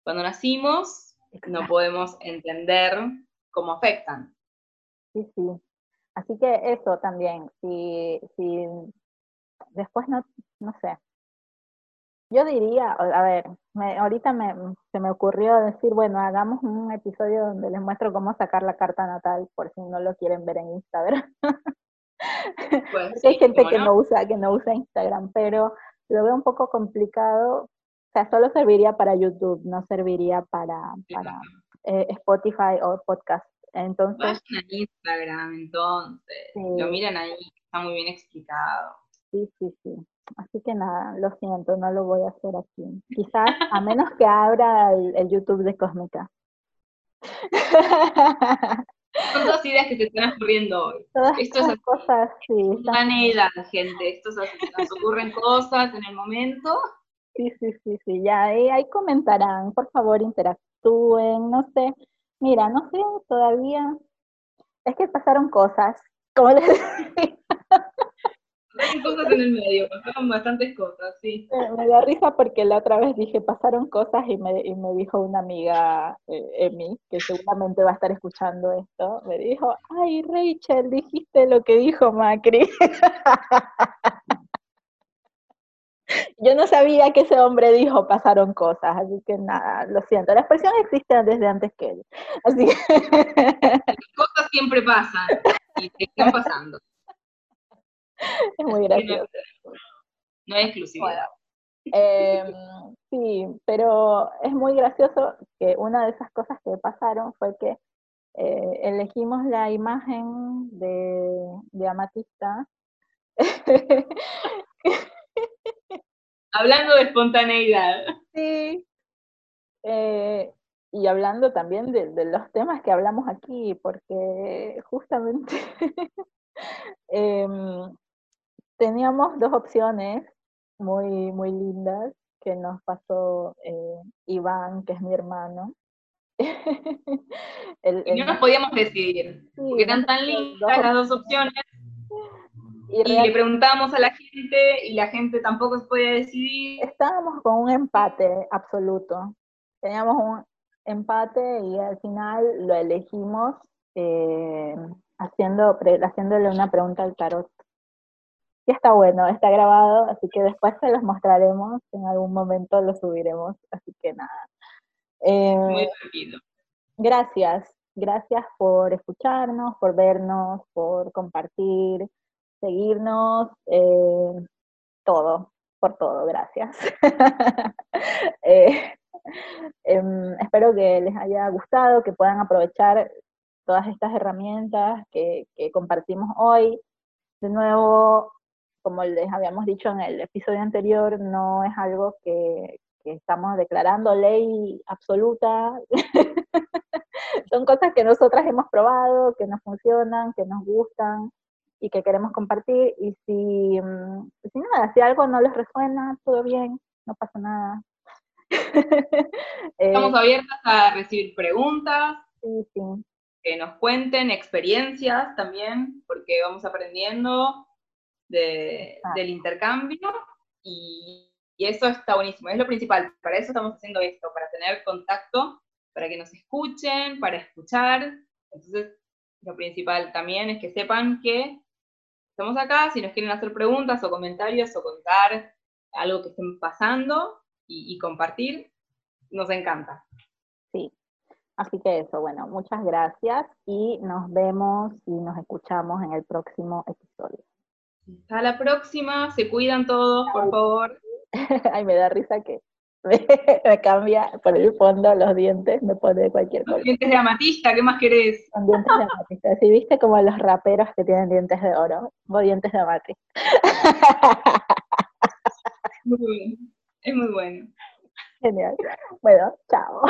cuando nacimos no podemos entender cómo afectan. Sí, sí, así que eso también, si... si después no, no sé, yo diría, a ver, me, ahorita me, se me ocurrió decir, bueno, hagamos un episodio donde les muestro cómo sacar la carta natal, por si no lo quieren ver en Instagram. Pues, sí, hay gente que no, no usa, que no usa Instagram, pero lo veo un poco complicado, o sea, solo serviría para YouTube, no serviría para, para eh, Spotify o podcast. Entonces, vayan a Instagram, entonces, sí. Lo miran ahí, está muy bien explicado. Sí, sí, sí. Así que nada, lo siento, no lo voy a hacer aquí. Quizás, a menos que abra el, el YouTube de Cósmica. Son dos ideas que se están ocurriendo hoy. Todas Esto es así, cosas sí, planeadas, gente. Esto es así, nos ocurren cosas en el momento. Sí, sí, sí, sí, ya ahí, ahí comentarán, por favor interactúen, no sé, mira, no sé, todavía, es que pasaron cosas, como les decía. Pasaron cosas en el medio, pasaron bastantes cosas, sí. Me da risa porque la otra vez dije, pasaron cosas, y me, y me dijo una amiga, eh, Emi, que seguramente va a estar escuchando esto, me dijo, ay Rachel, dijiste lo que dijo Macri. Yo no sabía que ese hombre dijo, pasaron cosas, así que nada, lo siento. La expresión existe desde antes que él, así que... Las cosas siempre pasan, y te están pasando. Es muy gracioso. No es exclusivo. Bueno, eh, sí, pero es muy gracioso que una de esas cosas que pasaron fue que eh, elegimos la imagen de, de Amatista. Hablando de espontaneidad. Sí. Eh, y hablando también de, de los temas que hablamos aquí, porque justamente eh, teníamos dos opciones muy, muy lindas que nos pasó eh, Iván, que es mi hermano. el, el... Y no nos podíamos decidir, sí, porque eran tan lindas dos... las dos opciones. Y, y le preguntamos a la gente, y la gente tampoco se podía decidir. Estábamos con un empate absoluto. Teníamos un empate y al final lo elegimos eh, haciendo pre, haciéndole una pregunta al tarot. Y está bueno, está grabado, así que después se los mostraremos, en algún momento lo subiremos, así que nada. Eh, Muy rápido. Gracias, gracias por escucharnos, por vernos, por compartir, seguirnos, eh, todo, por todo, gracias. eh, eh, espero que les haya gustado, que puedan aprovechar todas estas herramientas que, que compartimos hoy. De nuevo, como les habíamos dicho en el episodio anterior, no es algo que, que estamos declarando ley absoluta. Son cosas que nosotras hemos probado, que nos funcionan, que nos gustan, y que queremos compartir, y si, si nada, si algo no les resuena, todo bien, no pasa nada. Estamos eh, abiertas a recibir preguntas, sí, sí. Que nos cuenten experiencias también, porque vamos aprendiendo de, ah. del intercambio, y, y eso está buenísimo, es lo principal, para eso estamos haciendo esto, para tener contacto, para que nos escuchen, para escuchar, entonces lo principal también es que sepan que estamos acá, si nos quieren hacer preguntas o comentarios o contar algo que estén pasando y, y compartir, nos encanta. Sí, así que eso, bueno, muchas gracias y nos vemos y nos escuchamos en el próximo episodio. Hasta la próxima, se cuidan todos, por favor. Ay, me da risa que me, me cambia por el fondo los dientes, me pone cualquier cosa. Los dientes de amatista, ¿qué más querés? Son dientes de amatista, si ¿sí? Viste como los raperos que tienen dientes de oro, o dientes de amatista. Muy bien, es muy bueno. Genial. Bueno, chao.